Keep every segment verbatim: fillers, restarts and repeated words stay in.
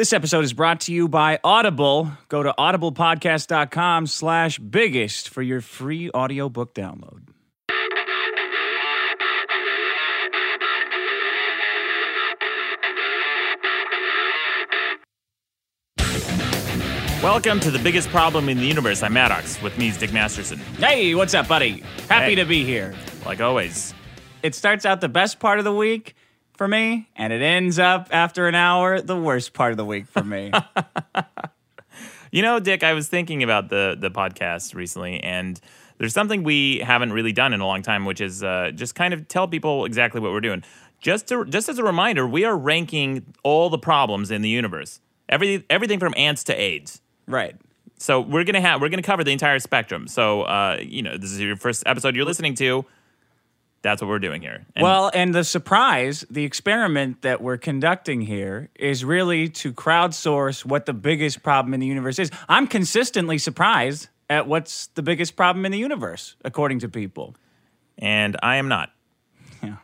This episode is brought to you by Audible. Go to audiblepodcast.com slash biggest for your free audiobook download. Welcome to the biggest problem in the universe. I'm Maddox. With me is Dick Masterson. Hey, what's up, buddy? Happy hey. to be here. Like always. It starts out the best part of the week for me, and it ends up, after an hour, the worst part of the week for me. You know, Dick, I was thinking about the, the podcast recently, and there's something we haven't really done in a long time, which is uh, just kind of tell people exactly what we're doing. Just to, just as a reminder, we are ranking all the problems in the universe. Every, everything from ants to AIDS. Right. So we're gonna have we're gonna cover the entire spectrum. So uh, you know, this is your first episode you're listening to. That's what we're doing here. And well, and the surprise, the experiment that we're conducting here is really to crowdsource what the biggest problem in the universe is. I'm consistently surprised at what's the biggest problem in the universe, according to people. And I am not. Yeah.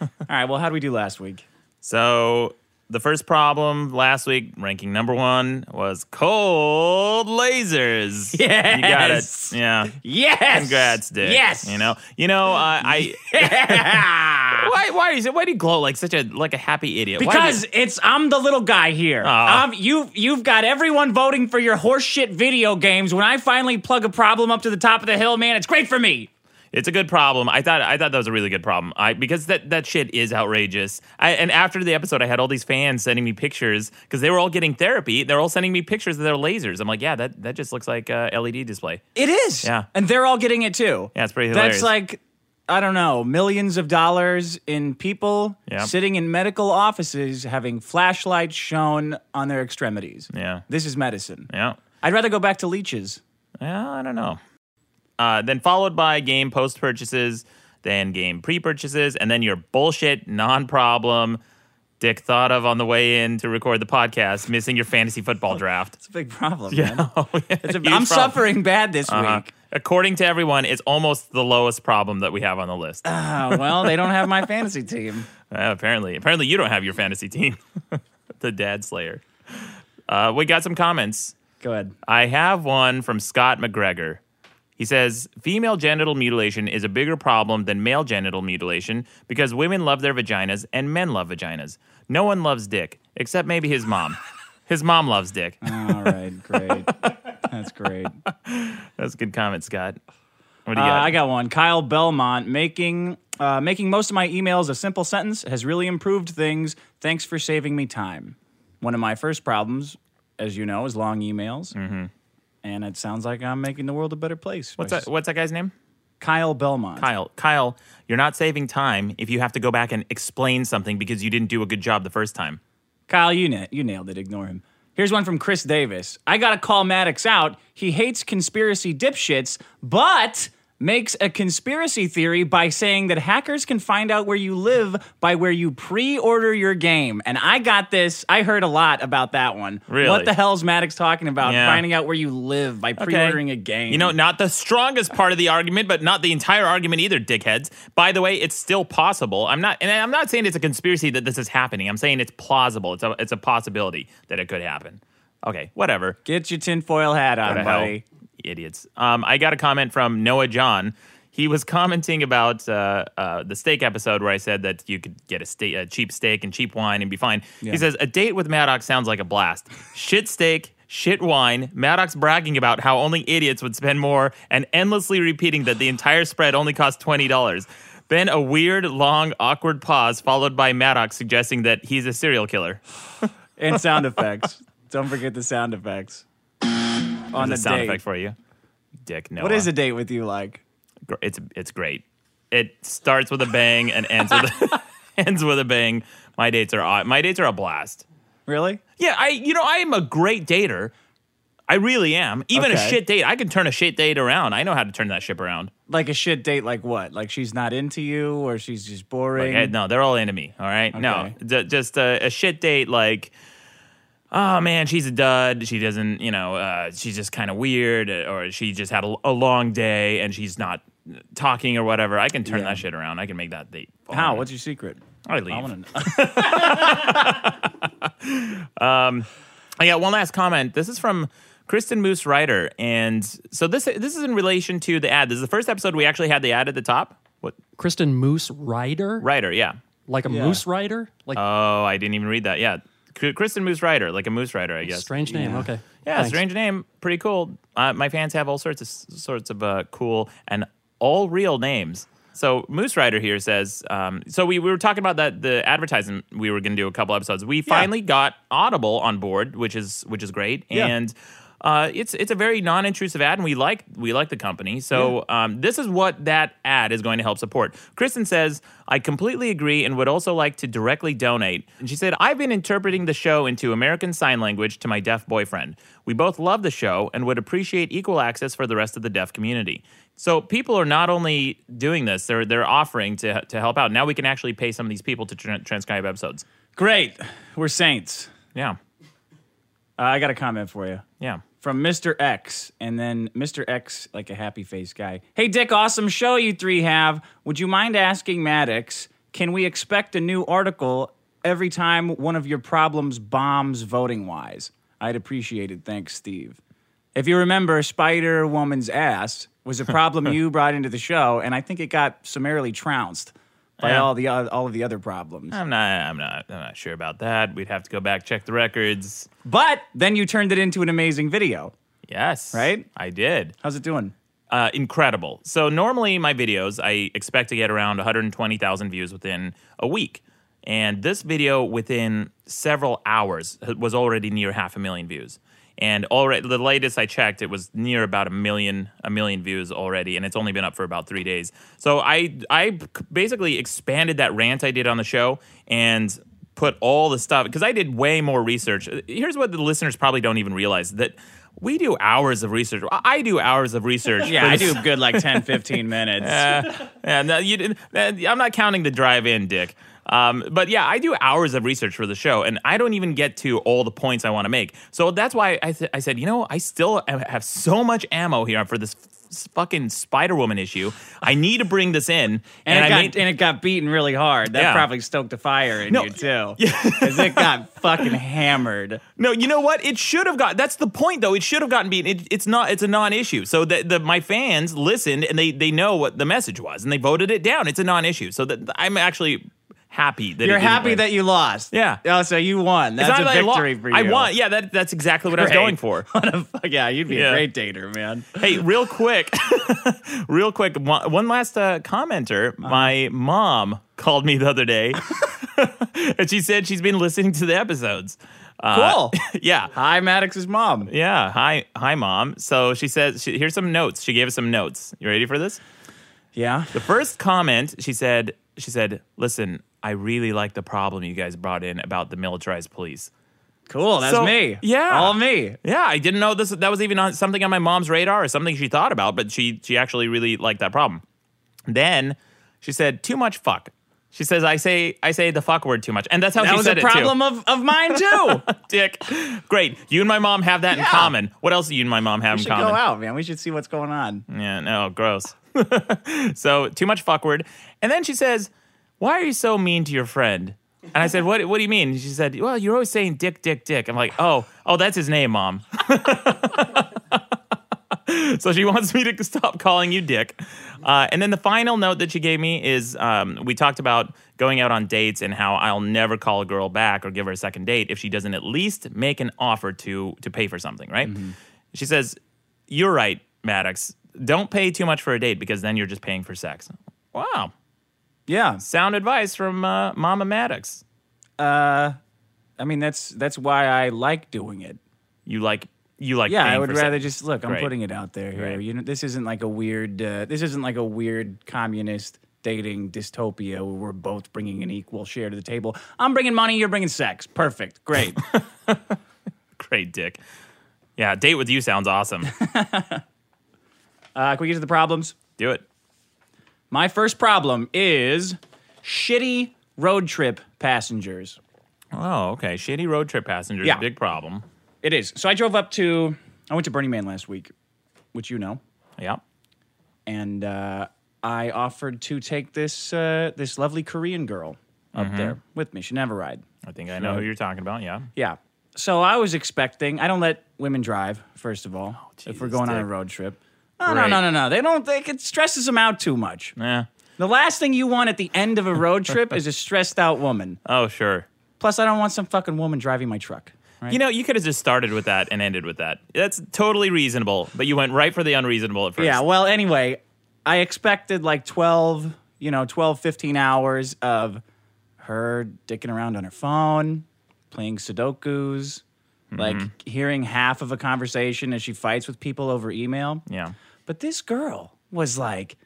All right, well, how did we do last week? So the first problem last week, ranking number one, was cold lasers. Yes. You got it. Yeah. Yes. Congrats, Dick. Yes. You know, you know, uh, I... Yeah. why, why, is it, why do you glow like such a like a happy idiot? Because you, it's, I'm the little guy here. Oh. Um, you, you've got everyone voting for your horseshit video games. When I finally plug a problem up to the top of the hill, man, it's great for me. It's a good problem. I thought I thought that was a really good problem. I because that, that shit is outrageous. I, and after the episode, I had all these fans sending me pictures because they were all getting therapy. They're all sending me pictures of their lasers. I'm like, yeah, that, that just looks like a L E D display. It is. Yeah. And they're all getting it too. Yeah, it's pretty hilarious. That's like, I don't know, millions of dollars in people yeah. sitting in medical offices having flashlights shown on their extremities. Yeah. This is medicine. Yeah. I'd rather go back to leeches. Yeah, I don't know. Uh, then followed by game post-purchases, then game pre-purchases, and then your bullshit non-problem Dick thought of on the way in to record the podcast, missing your fantasy football draft. It's a big problem, yeah. man. Oh, yeah, it's a, I'm problem. suffering bad this uh-huh. week. According to everyone, it's almost the lowest problem that we have on the list. Uh, well, they don't have my fantasy team. Uh, apparently. Apparently you don't have your fantasy team. The Dad Slayer. Uh, we got some comments. Go ahead. I have one from Scott McGregor. He says, female genital mutilation is a bigger problem than male genital mutilation because women love their vaginas and men love vaginas. No one loves Dick, except maybe his mom. His mom loves Dick. All right, great. That's great. That's a good comment, Scott. What do you uh, got? I got one. Kyle Belmont, making uh, making most of my emails a simple sentence has really improved things. Thanks for saving me time. One of my first problems, as you know, is long emails. Mm-hmm. And it sounds like I'm making the world a better place. What's that, what's that guy's name? Kyle Belmont. Kyle, Kyle, you're not saving time if you have to go back and explain something because you didn't do a good job the first time. Kyle, you, na- you nailed it. Ignore him. Here's one from Chris Davis. I got to call Maddox out. He hates conspiracy dipshits, but makes a conspiracy theory by saying that hackers can find out where you live by where you pre-order your game. And I got this. I heard a lot about that one. Really? What the hell's Maddox talking about? Yeah. Finding out where you live by pre-ordering okay. a game. You know, not the strongest part of the argument, but not the entire argument either, dickheads. By the way, it's still possible. I'm not, and I'm not saying it's a conspiracy that this is happening. I'm saying it's plausible. It's a, it's a possibility that it could happen. Okay, whatever. Get your tinfoil hat on, buddy. Hell? Idiots. Um, I got a comment from Noah John. He was commenting about uh, uh, the steak episode where I said that you could get a, ste- a cheap steak and cheap wine and be fine. Yeah. He says, a date with Maddox sounds like a blast. Shit steak, shit wine, Maddox bragging about how only idiots would spend more and endlessly repeating that the entire spread only cost twenty dollars. Then a weird, long, awkward pause followed by Maddox suggesting that he's a serial killer. And sound effects. Don't forget the sound effects. On the sound date. Effect for you, Dick. No. What is a date with you like? It's it's great. It starts with a bang and ends with a, ends with a bang. My dates are my dates are a blast. Really? Yeah. I you know I am a great dater. I really am. Even okay. a shit date, I can turn a shit date around. I know how to turn that ship around. Like a shit date, like what? Like she's not into you, or she's just boring? Like, hey, no, they're all into me. All right. Okay. No, d- just a, a shit date like. Oh, man, she's a dud. She doesn't, you know, uh, she's just kind of weird, or she just had a, a long day and she's not talking or whatever, I can turn yeah. that shit around. I can make that date. How? What's your secret? I leave. I want to know. um, I got one last comment. This is from Kristen Moose Ryder, and so this this is in relation to the ad. This is the first episode we actually had the ad at the top. What? Kristen Moose Ryder? Ryder, yeah. Like a yeah. moose rider? Like oh, I didn't even read that. Yeah, Kristen Moose Ryder, like a moose rider, I guess. Strange name. Yeah. Okay. Yeah, Thanks. strange name. Pretty cool. Uh, my fans have all sorts of sorts of uh, cool and all real names. So Moose Rider here says, um, so we, we were talking about that the advertising we were going to do a couple episodes. We yeah. finally got Audible on board, which is which is great, yeah. and uh, it's it's a very non-intrusive ad, and we like we like the company. So yeah. um, this is what that ad is going to help support. Kristen says, I completely agree and would also like to directly donate. And she said, I've been interpreting the show into American Sign Language to my deaf boyfriend. We both love the show and would appreciate equal access for the rest of the deaf community. So people are not only doing this, they're they're offering to to help out. Now we can actually pay some of these people to tra- transcribe episodes. Great. We're saints. Yeah. Uh, I got a comment for you. Yeah. From Mister X, and then Mister X, like a happy-faced guy. Hey, Dick, awesome show you three have. Would you mind asking Maddox, can we expect a new article every time one of your problems bombs voting-wise? I'd appreciate it. Thanks, Steve. If you remember, Spider Woman's ass was a problem you brought into the show, and I think it got summarily trounced by yeah. all the uh, all of the other problems. I'm not, I'm not, I'm not sure about that. We'd have to go back, check the records. But then you turned it into an amazing video. Yes, right? I did. How's it doing? Uh, incredible. So normally my videos, I expect to get around one hundred twenty thousand views within a week, and this video within several hours was already near half a million views. And already, the latest I checked, it was near about a million, a million views already, and it's only been up for about three days. So I, I basically expanded that rant I did on the show and put all the stuff because I did way more research. Here's what the listeners probably don't even realize that. We do hours of research. I do hours of research. Yeah, I do good like ten, fifteen minutes. uh, yeah, no, you, I'm not counting the drive-in, Dick. Um, but yeah, I do hours of research for the show, and I don't even get to all the points I want to make. So that's why I, th- I said, you know, I still have so much ammo here for this f- fucking Spider-Woman issue. I need to bring this in. And, and, it, got, made- and it got beaten really hard. That yeah. probably stoked a fire in no, you, too. Because yeah. it got fucking hammered. No, you know what? It should have got. That's the point, though. It should have gotten beaten. It, it's not. It's a non-issue. So the, the my fans listened, and they, they know what the message was, and they voted it down. It's a non-issue. So that I'm actually... happy that you're happy win. That you lost. Yeah. Oh, so you won. That's a like victory for you. I won. Yeah, that that's exactly what great. I was going for. yeah, you'd be yeah. a great dater, man. Hey, real quick, real quick. One, one last uh, commenter. Uh-huh. My mom called me the other day, and she said she's been listening to the episodes. Cool. Uh, yeah. Hi, Maddox's mom. Yeah. Hi, hi, mom. So she says, she, here's some notes. She gave us some notes. You ready for this? Yeah. The first comment, she said, she said, listen. I really like the problem you guys brought in about the militarized police. Cool, that's so, me. Yeah. All me. Yeah, I didn't know this. That was even on, something on my mom's radar or something she thought about, but she she actually really liked that problem. Then she said, too much fuck. She says, I say I say the fuck word too much. And that's how that she said it, too. That was a problem of, of mine, too. Dick, great. You and my mom have that yeah. in common. What else do you and my mom have we in common? We should go out, man. We should see what's going on. Yeah, no, gross. So, too much fuck word. And then she says... why are you so mean to your friend? And I said, what What do you mean? And she said, well, you're always saying dick, dick, dick. I'm like, oh, oh, that's his name, Mom. So she wants me to stop calling you Dick. Uh, and then the final note that she gave me is um, we talked about going out on dates and how I'll never call a girl back or give her a second date if she doesn't at least make an offer to, to pay for something, right? Mm-hmm. She says, you're right, Maddox. Don't pay too much for a date because then you're just paying for sex. Wow. Yeah, sound advice from uh, Mama Maddox. Uh, I mean that's that's why I like doing it. You like you like. Yeah, I would rather sex. Just look. I'm right. putting it out there. Here. Right. You know, this isn't like a weird. Uh, this isn't like a weird communist dating dystopia where we're both bringing an equal share to the table. I'm bringing money. You're bringing sex. Perfect. Great. Great, Dick. Yeah, date with you sounds awesome. uh, can we get to the problems? Do it. My first problem is shitty road trip passengers. Oh, okay. Shitty road trip passengers. Yeah. Big problem. It is. So I drove up to... I went to Burning Man last week, which you know. Yeah. And uh, I offered to take this uh, this lovely Korean girl up mm-hmm. there with me. She never ride. I think I know so, who you're talking about, yeah. Yeah. So I was expecting, I don't let women drive, first of all, oh, geez, if we're going Dick. on a road trip. No, right. no, no, no, no. They don't think it stresses them out too much. Yeah. The last thing you want at the end of a road trip is a stressed out woman. Oh, sure. Plus, I don't want some fucking woman driving my truck. Right? You know, you could have just started with that and ended with that. That's totally reasonable, but you went right for the unreasonable at first. Yeah, well, anyway, I expected like twelve, you know, twelve, fifteen hours of her dicking around on her phone, playing Sudokus, mm-hmm. like hearing half of a conversation as she fights with people over email. Yeah. But this girl was like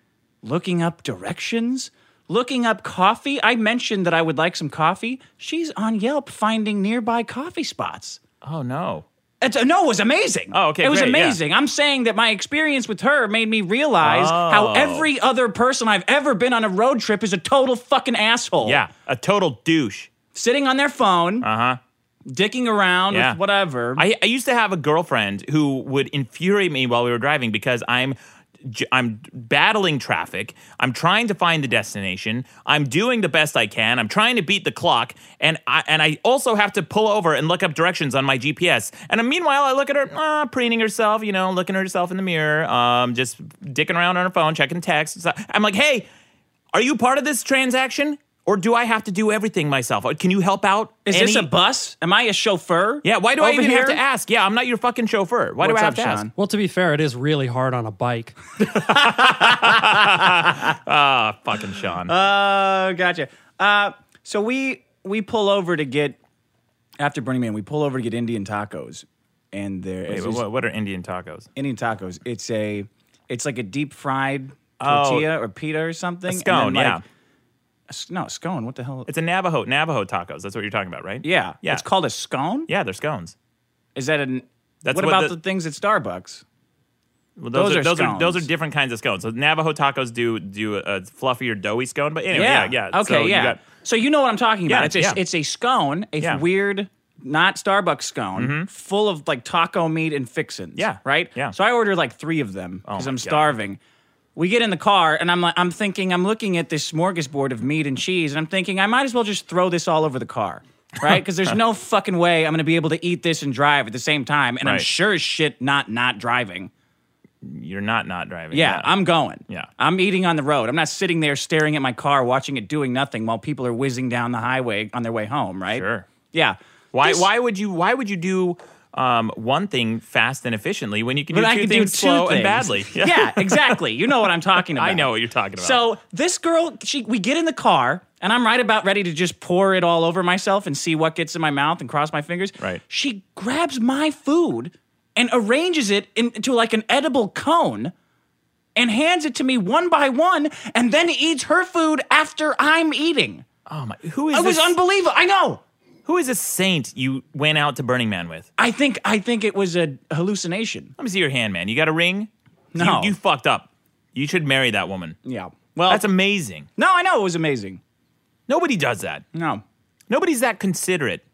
looking up directions, looking up coffee. I mentioned that I would like some coffee. She's on Yelp finding nearby coffee spots. Oh, no. It's, no, it was amazing. Oh, okay, It was great, amazing. Yeah. I'm saying that my experience with her made me realize oh. how every other person I've ever been on a road trip is a total fucking asshole. Yeah, a total douche. Sitting on their phone. Uh-huh. Dicking around yeah. with whatever. I, I used to have a girlfriend who would infuriate me while we were driving because I'm... I'm battling traffic. I'm trying to find the destination. I'm doing the best I can. I'm trying to beat the clock. And I and I also have to pull over and look up directions on my G P S. And meanwhile, I look at her uh, preening herself, you know, looking at herself in the mirror, um, just dicking around on her phone, checking texts. I'm like, hey, are you part of this transaction? Or do I have to do everything myself? Can you help out? Is any- this a bus? Am I a chauffeur? Yeah, why do I even here? have to ask? Yeah, I'm not your fucking chauffeur. Why What's do I have up, to Sean? ask? Well, to be fair, it is really hard on a bike. Ah, oh, fucking Sean. Oh, uh, gotcha. Uh, so we we pull over to get, after Burning Man, we pull over to get Indian tacos. And there Wait, is what, what are Indian tacos? Indian tacos. It's a, it's like a deep fried tortilla oh, or pita or something. A scone, and then, like, yeah. No, scone. What the hell? It's a Navajo. Navajo tacos. That's what you're talking about, right? Yeah. yeah. It's called a scone? Yeah, they're scones. Is that an... That's what, what about the, the things at Starbucks? Well, those, those are, are those scones. Are, those are different kinds of scones. So Navajo tacos do do a fluffier, doughy scone. But anyway, yeah. yeah, yeah. Okay, so yeah. You got, so you know what I'm talking about. Yeah, it's, a, yeah. it's a scone, a yeah. weird, not Starbucks scone, mm-hmm. full of like taco meat and fixins. Yeah. Right? Yeah. So I ordered like three of them because oh I'm starving. God. We get in the car, and I'm like, I'm thinking, I'm looking at this smorgasbord of meat and cheese, and I'm thinking, I might as well just throw this all over the car, right? Because there's no fucking way I'm going to be able to eat this and drive at the same time, and right. I'm sure as shit not not driving. You're not not driving. Yeah, yeah, I'm going. Yeah. I'm eating on the road. I'm not sitting there staring at my car, watching it doing nothing while people are whizzing down the highway on their way home, right? Sure. Yeah. Why, this- why would you, why would you do... Um, one thing fast and efficiently when you can do two things slow and badly. Yeah. yeah, exactly. You know what I'm talking about. I know what you're talking about. So this girl, she, we get in the car, and I'm right about ready to just pour it all over myself and see what gets in my mouth and cross my fingers. Right. She grabs my food and arranges it in, into like an edible cone and hands it to me one by one and then eats her food after I'm eating. Oh my, who is I this? It was unbelievable. I know. Who is a saint you went out to Burning Man with? I think I think it was a hallucination. Let me see your hand, man. You got a ring? No. You, you fucked up. You should marry that woman. Yeah. Well, that's amazing. No, I know it was amazing. Nobody does that. No. Nobody's that considerate.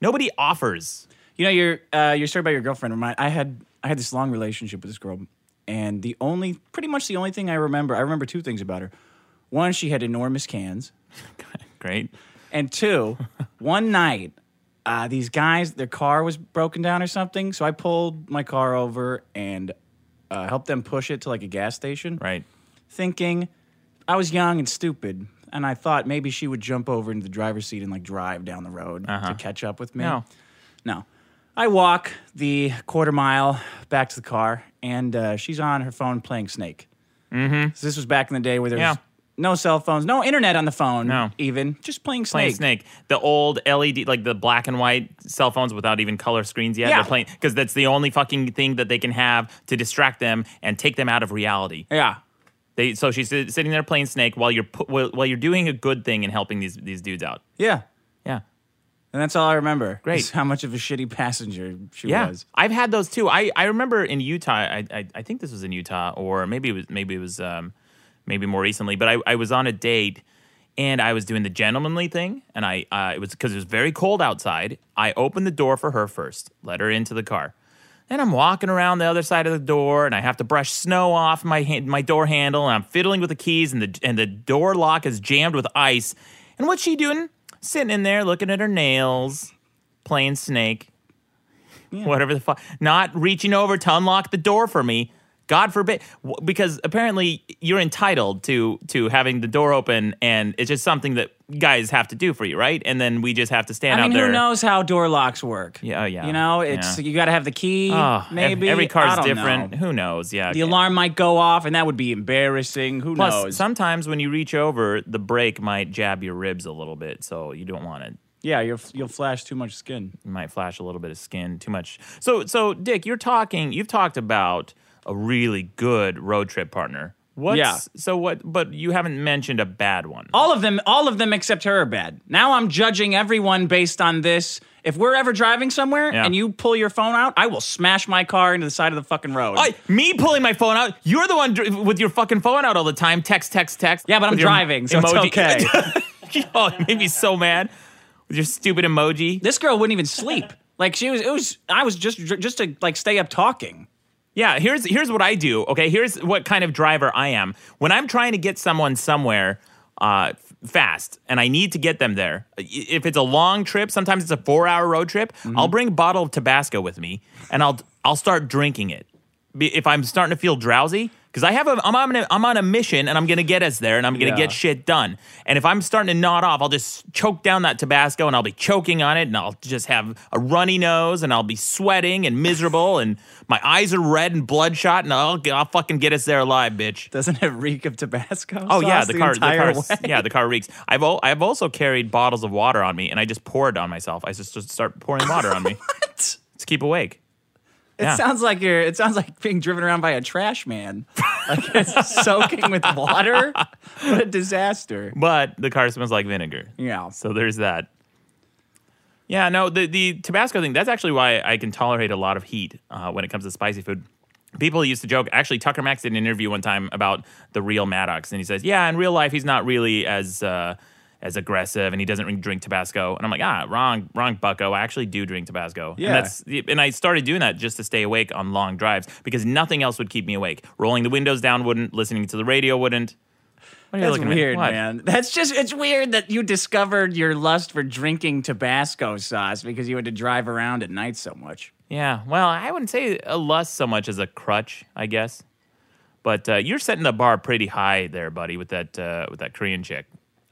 Nobody offers. You know, your uh, your story about your girlfriend. Remind, I had I had this long relationship with this girl, and the only, pretty much the only thing I remember, I remember two things about her. One, she had enormous cans. Great. And two, one night, uh, these guys, their car was broken down or something, so I pulled my car over and uh, helped them push it to, like, a gas station. Right. Thinking, I was young and stupid, and I thought maybe she would jump over into the driver's seat and, like, drive down the road uh-huh. to catch up with me. No. No. I walk the quarter mile back to the car, and uh, she's on her phone playing Snake. Mm-hmm. So this was back in the day where there yeah. was... No cell phones, no internet on the phone, no. even. Just playing Snake. Playing Snake. The old L E D, like the black and white cell phones without even color screens yet. Yeah. They're playing, because that's the only fucking thing that they can have to distract them and take them out of reality. Yeah. They, so she's sitting there playing Snake while you're while you're doing a good thing and helping these, these dudes out. Yeah. Yeah. And that's all I remember. Great. Is how much of a shitty passenger she yeah. was. I've had those too. I, I remember in Utah, I, I I think this was in Utah, or maybe it was, maybe it was, um, maybe more recently, but I, I was on a date, and I was doing the gentlemanly thing, and I uh, it was because it was very cold outside. I opened the door for her first, let her into the car. And I'm walking around the other side of the door, and I have to brush snow off my ha- my door handle, and I'm fiddling with the keys, and the and the door lock is jammed with ice. And what's she doing? Sitting in there looking at her nails, playing snake, yeah. whatever the fuck. Not reaching over to unlock the door for me. God forbid, because apparently you're entitled to to having the door open, and it's just something that guys have to do for you, right? And then we just have to stand I out mean, there. I mean, who knows how door locks work? Yeah, oh, yeah. You know, it's yeah. you got to have the key, oh, maybe. Every car's different. Know. Who knows? Yeah. The alarm might go off, and that would be embarrassing. Who Plus, knows? Sometimes when you reach over, the brake might jab your ribs a little bit, so you don't want it. Yeah, you'll you'll flash too much skin. You might flash a little bit of skin, too much. So, so Dick, you're talking. You've talked about a really good road trip partner. What's, yeah. So what? But you haven't mentioned a bad one. All of them, all of them except her are bad. Now I'm judging everyone based on this. If we're ever driving somewhere yeah. and you pull your phone out, I will smash my car into the side of the fucking road. I, me pulling my phone out? You're the one dr- with your fucking phone out all the time. Text, text, text. Yeah, but I'm driving, so emoji. It's okay. Oh, it made me so mad with your stupid emoji. This girl wouldn't even sleep. Like she was. It was. I was just just to like stay up talking. Yeah, here's here's what I do, okay? Here's what kind of driver I am. When I'm trying to get someone somewhere uh, fast, and I need to get them there, if it's a long trip, sometimes it's a four-hour road trip, mm-hmm. I'll bring a bottle of Tabasco with me, and I'll I'll start drinking it. If I'm starting to feel drowsy, because I have a, I'm on a, I'm on a mission, and I'm going to get us there, and I'm going to yeah. get shit done. And if I'm starting to nod off, I'll just choke down that Tabasco, and I'll be choking on it, and I'll just have a runny nose, and I'll be sweating and miserable, and my eyes are red and bloodshot, and I'll, I'll fucking get us there alive, bitch. Doesn't it reek of Tabasco? Oh, sauce yeah, the, the car, the car, way. yeah, the car reeks. I've o- I've also carried bottles of water on me, and I just pour it on myself. I just, just start pouring water on me. What? To keep awake. It yeah. sounds like you're. It sounds like being driven around by a trash man, like it's soaking with water. What a disaster! But the car smells like vinegar. Yeah. So there's that. Yeah. No. The the Tabasco thing. That's actually why I can tolerate a lot of heat uh, when it comes to spicy food. People used to joke. Actually, Tucker Max did an interview one time about the real Maddox, and he says, "Yeah, in real life, he's not really as." Uh, as aggressive, and he doesn't drink Tabasco. And I'm like, ah, wrong, wrong, bucko. I actually do drink Tabasco. Yeah. And, that's, and I started doing that just to stay awake on long drives because nothing else would keep me awake. Rolling the windows down wouldn't. Listening to the radio wouldn't. What are you That's looking weird, at? What? man. That's just, it's weird that you discovered your lust for drinking Tabasco sauce because you had to drive around at night so much. Yeah, well, I wouldn't say a lust so much as a crutch, I guess. But uh, you're setting the bar pretty high there, buddy, with that uh, with that Korean chick.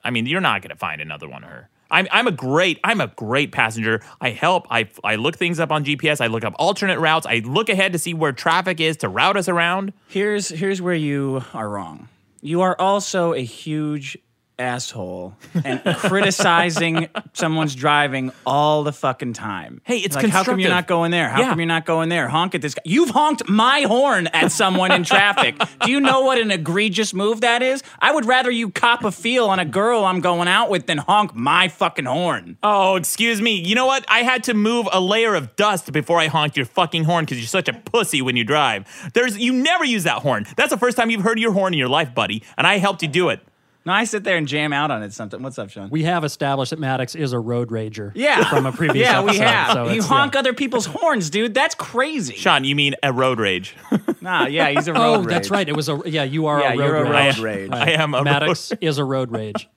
I mean, you're not going to find another one of her. I'm, I'm a great, I'm a great passenger. I help. I, I look things up on G P S. I look up alternate routes. I look ahead to see where traffic is to route us around. Here's, here's where you are wrong. You are also a huge asshole and criticizing someone's driving all the fucking time. Hey, it's like, how come you're not going there? How yeah. come you're not going there? Honk at this guy. You've honked my horn at someone in traffic. Do you know what an egregious move that is? I would rather you cop a feel on a girl I'm going out with than honk my fucking horn. Oh, excuse me. You know what? I had to move a layer of dust before I honked your fucking horn because you're such a pussy when you drive. There's you never use that horn. That's the first time you've heard your horn in your life, buddy, and I helped you do it. No, I sit there and jam out on it sometimes. What's up, Sean? We have established that Maddox is a road rager. Yeah. From a previous yeah, episode. Yeah, we have. So you honk yeah. other people's horns, dude. That's crazy. Sean, you mean a road rage. Nah, yeah, he's a road oh, rage. Oh, that's right. It was a, yeah, you are yeah, a road you're a rage. Road rage. I am a Maddox road rage. is a road rage.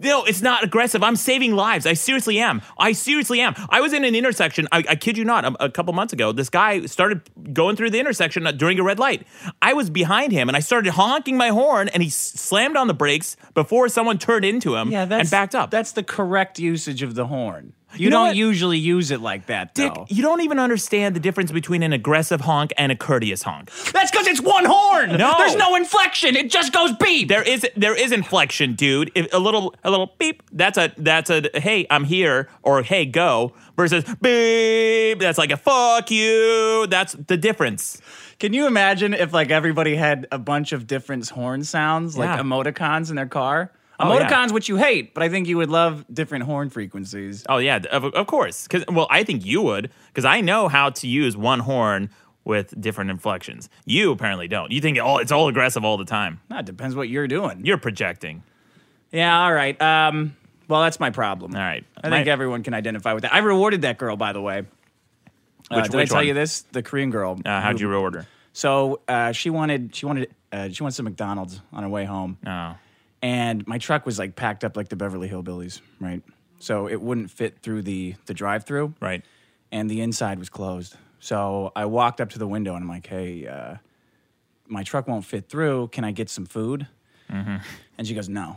No, it's not aggressive. I'm saving lives. I seriously am. I seriously am. I was in an intersection. I, I kid you not. A, a couple months ago, this guy started going through the intersection during a red light. I was behind him, and I started honking my horn, and he slammed on the brakes before someone turned into him yeah, that's, and backed up. That's the correct usage of the horn. You, you know don't what? usually use it like that, Dick, though. You don't even understand the difference between an aggressive honk and a courteous honk. That's because it's one horn. No, there's no inflection. It just goes beep. There is there is inflection, dude. If a little a little beep. That's a that's a hey, I'm here or hey, go versus beep. That's like a fuck you. That's the difference. Can you imagine if like everybody had a bunch of different horn sounds, yeah. like emoticons in their car? Emoticons, oh, yeah. which you hate, but I think you would love different horn frequencies. Oh, yeah, of, of course. Cause, well, I think you would, because I know how to use one horn with different inflections. You apparently don't. You think it all, it's all aggressive all the time. No, it depends what you're doing. You're projecting. Yeah, all right. Um, well, that's my problem. All right. I my, think everyone can identify with that. I rewarded that girl, by the way. Which, uh, did which I tell one? you this? The Korean girl. Uh, how'd you order? So uh, she wanted she wanted uh, she wanted some McDonald's on her way home. Oh. And my truck was like packed up like the Beverly Hillbillies, right? So it wouldn't fit through the the drive-through, right? And the inside was closed. So I walked up to the window and I'm like, "Hey, uh, my truck won't fit through. Can I get some food?" Mm-hmm. And she goes, "No."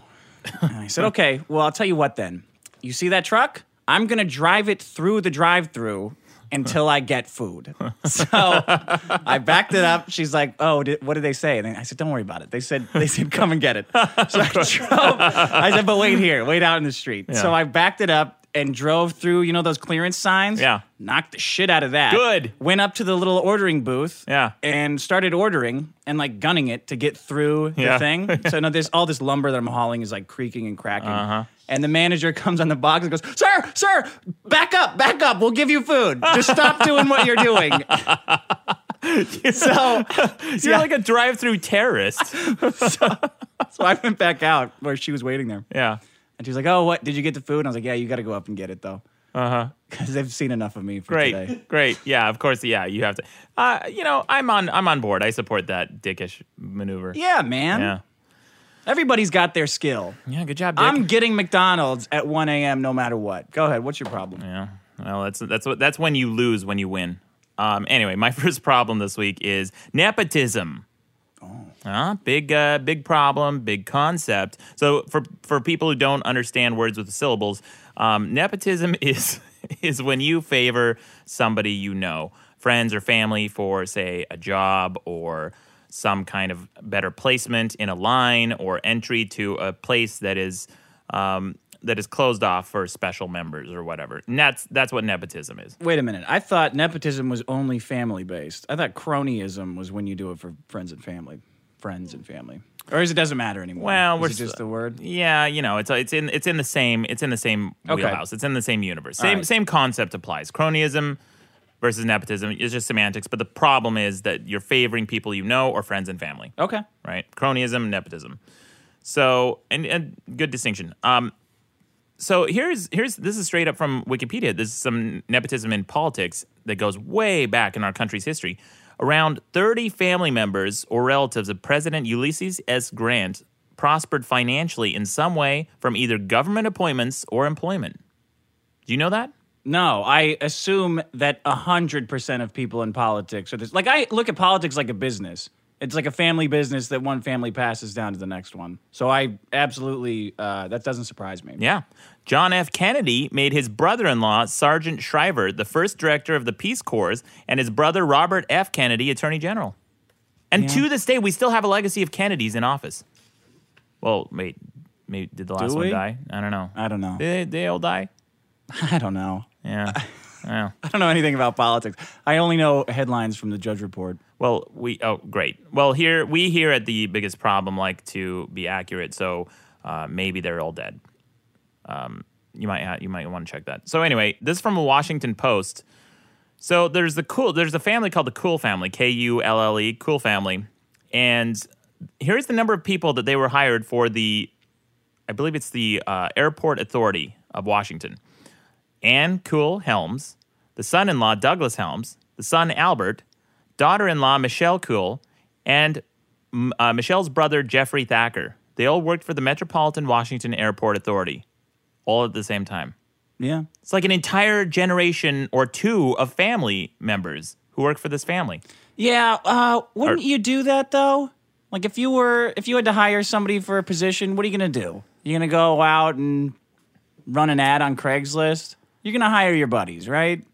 And I said, "Okay. Well, I'll tell you what then. You see that truck? I'm gonna drive it through the drive-through until I get food." So I backed it up. She's like, "Oh, did, what did they say?" And I said, "Don't worry about it. They said they said come and get it." So I drove. I said, "But wait here, wait out in the street." Yeah. So I backed it up and drove through. You know those clearance signs? Yeah. Knocked the shit out of that. Good. Went up to the little ordering booth. Yeah. And started ordering and like gunning it to get through the yeah. thing. So now this all this lumber that I'm hauling is like creaking and cracking. Uh huh. And the manager comes on the box and goes, sir, sir, back up, back up. We'll give you food. Just stop doing what you're doing. You're, so You're yeah. like a drive-through terrorist. so, so I went back out where she was waiting there. Yeah. And she was like, oh, what? Did you get the food? And I was like, yeah, you got to go up and get it, though. Uh-huh. Because they've seen enough of me for great, today. Great. Yeah, of course. Yeah, you have to. Uh, you know, I'm on, I'm on board. I support that dickish maneuver. Yeah, man. Yeah. Everybody's got their skill. Yeah, good job, Dick. I'm getting McDonald's at one a.m. no matter what. Go ahead. What's your problem? Yeah. Well, that's that's what that's when you lose when you win. Um. Anyway, my first problem this week is nepotism. Oh. Uh, big uh, big problem. Big concept. So for for people who don't understand words with the syllables, um, nepotism is is when you favor somebody you know, friends or family, for say a job or some kind of better placement in a line or entry to a place that is um, that is closed off for special members or whatever. And that's that's what nepotism is. Wait a minute. I thought nepotism was only family based. I thought cronyism was when you do it for friends and family, friends and family, or is it doesn't matter anymore? Well, is we're it just the word. Yeah, you know, it's it's in it's in the same it's in the same okay. wheelhouse. It's in the same universe. Same right. same concept applies. Cronyism versus nepotism is just semantics, but the problem is that you're favoring people you know or friends and family. Okay. Right? Cronyism, nepotism. So, and, and good distinction. Um, so here's, here's this is straight up from Wikipedia. This is some nepotism in politics that goes way back in our country's history. Around thirty family members or relatives of President Ulysses S. Grant prospered financially in some way from either government appointments or employment. Do you know that? No, I assume that one hundred percent of people in politics are this. Like, I look at politics like a business. It's like a family business that one family passes down to the next one. So I absolutely, uh, that doesn't surprise me. Yeah. John F. Kennedy made his brother-in-law, Sergeant Shriver, the first director of the Peace Corps, and his brother, Robert F. Kennedy, Attorney General. And yeah. to this day, we still have a legacy of Kennedys in office. Well, wait, maybe did the last one die? I don't know. I don't know. Did they all die? I don't know. Yeah, yeah. I don't know anything about politics. I only know headlines from the Judge Report. Well, we oh great. Well, here we here at The Biggest Problem like to be accurate, so uh, maybe they're all dead. Um, you might ha- you might want to check that. So anyway, this is from a Washington Post. So there's the cool there's a family called the Cool family, K U L L E, Cool family, and here's the number of people that they were hired for the, I believe it's the uh, Airport Authority of Washington. Ann Cool Helms, the son-in-law Douglas Helms, the son Albert, daughter-in-law Michelle Cool, and uh, Michelle's brother Jeffrey Thacker. They all worked for the Metropolitan Washington Airport Authority, all at the same time. Yeah. It's like an entire generation or two of family members who work for this family. Yeah, uh, wouldn't or, you do that, though? Like, if you were, if you had to hire somebody for a position, what are you going to do? You're going to go out and run an ad on Craigslist? You're going to hire your buddies, right?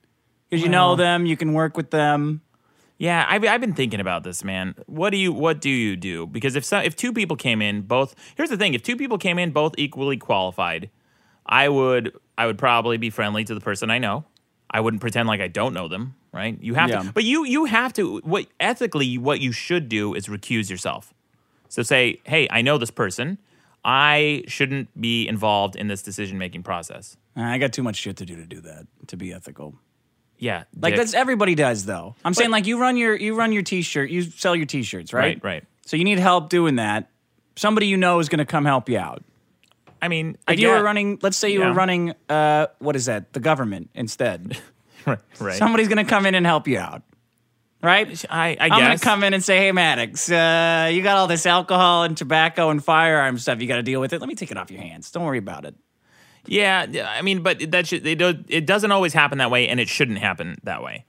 Because you know them, you can work with them. Yeah, I've, I've been thinking about this, man. What do you What do you do? Because if some, if two people came in, both... Here's the thing. If two people came in, both equally qualified, I would I would probably be friendly to the person I know. I wouldn't pretend like I don't know them, right? You have yeah. to... But you you have to... What ethically, what you should do is recuse yourself. So say, hey, I know this person. I shouldn't be involved in this decision-making process. I got too much shit to do to do that, to be ethical. Yeah. Dick. Like, that's everybody does, though. I'm but, saying, like, you run your you run your T-shirt, you sell your T-shirts, right? Right, right. So you need help doing that. Somebody you know is going to come help you out. I mean, if I you guess, were running, let's say you yeah. were running, uh, what is that, the government instead. Right, right. Somebody's going to come in and help you out. Right? I, I I'm guess. I'm going to come in and say, hey, Maddox, uh, you got all this alcohol and tobacco and firearm stuff. You got to deal with it. Let me take it off your hands. Don't worry about it. Yeah, I mean, but that should, it doesn't always happen that way, and it shouldn't happen that way.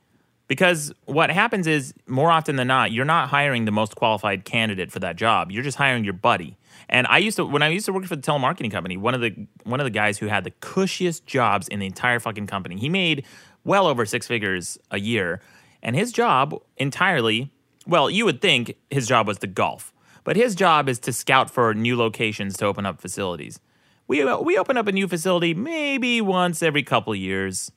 Because what happens is, more often than not, you're not hiring the most qualified candidate for that job. You're just hiring your buddy. And I used to, when I used to work for the telemarketing company, one of the one of the guys who had the cushiest jobs in the entire fucking company, he made well over six figures a year. And his job entirely, well, you would think his job was the golf. But his job is to scout for new locations to open up facilities. We we open up a new facility maybe once every couple of years.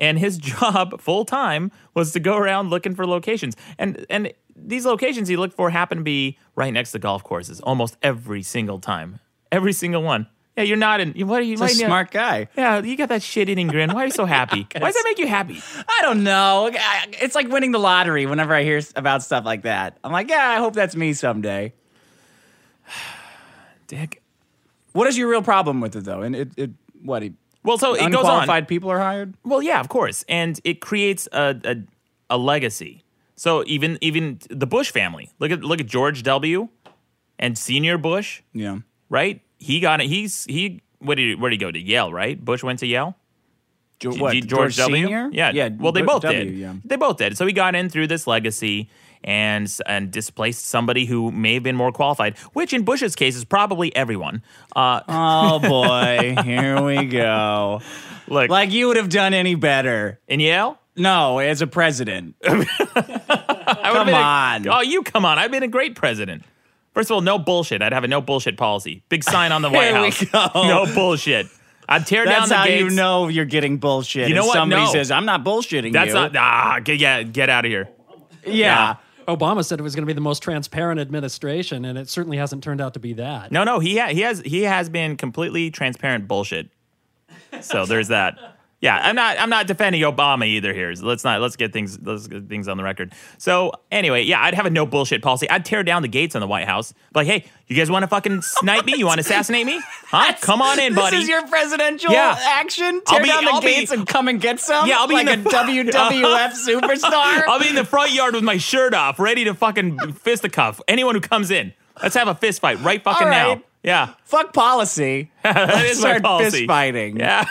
And his job full-time was to go around looking for locations. And and these locations he looked for happened to be right next to golf courses almost every single time. Every single one. Yeah, you're not in. What are you? It's why a you smart know, guy. Yeah, you got that shit-eating grin. Why are you so happy? Why does that make you happy? I don't know. It's like winning the lottery whenever I hear about stuff like that. I'm like, yeah, I hope that's me someday. Dick. What is your real problem with it, though? And it, it what? It, well, so it goes on. Unqualified people are hired? Well, yeah, of course. And it creates a, a a legacy. So even even the Bush family. Look at look at George W. and Senior Bush. Yeah. Right? He got it. He's he. Where did he, where did he go to Yale? Right? Bush went to Yale. Jo- what, G- George, George W. Senior? Yeah. Yeah. Well, they Bush both w, did. Yeah. They both did. So he got in through this legacy. And and displaced somebody who may have been more qualified, which in Bush's case is probably everyone. Uh, oh boy, here we go. Look, like you would have done any better in Yale? No, as a president. Come on! A, oh, you come on! I've been a great president. First of all, no bullshit. I'd have a no bullshit policy. Big sign on the White House. Here we go. No bullshit. I'd tear That's down the gates. That's how you know you're getting bullshit. You know what? Somebody no. says, "I'm not bullshitting." That's you. That's not. Ah, get, yeah, get out of here. Yeah. yeah. Obama said it was going to be the most transparent administration, and it certainly hasn't turned out to be that. No, no, he ha- he has he has been completely transparent bullshit. So there's that. Yeah, I'm not I'm not defending Obama either here. So let's not let's get things let's get things on the record. So anyway, yeah, I'd have a no bullshit policy. I'd tear down the gates on the White House. Like, hey, you guys want to fucking snipe me? You want to assassinate me? Huh? Come on in, buddy. This is your presidential yeah. action? Tear be, down the I'll gates be, and come and get some? Yeah, I'll be like in the, a W W F superstar? I'll be in the front yard with my shirt off, ready to fucking fist the cuff. Anyone who comes in. Let's have a fist fight right fucking All right. now. Yeah. Fuck policy. That let's is start my policy. Fist fighting. Yeah.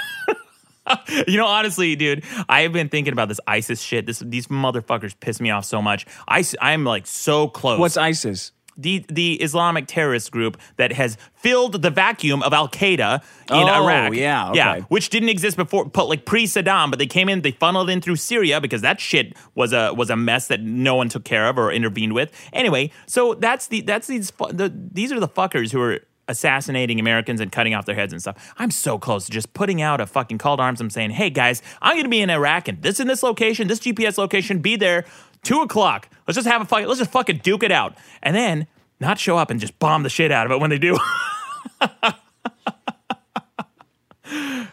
You know, honestly, dude, I have been thinking about this ISIS shit. This These motherfuckers piss me off so much. I, I'm like so close. What's ISIS? The the Islamic terrorist group that has filled the vacuum of al-Qaeda in oh, Iraq. Oh, yeah, okay. Yeah, which didn't exist before, like pre-Saddam, but they came in, they funneled in through Syria because that shit was a was a mess that no one took care of or intervened with. Anyway, so that's the that's these the, these are the fuckers who are assassinating Americans and cutting off their heads and stuff. I'm so close to just putting out a fucking call to arms. I'm saying, hey, guys, I'm going to be in Iraq and this in this location, this G P S location, be there two o'clock. Let's just have a fucking, let's just fucking duke it out. And then not show up and just bomb the shit out of it when they do.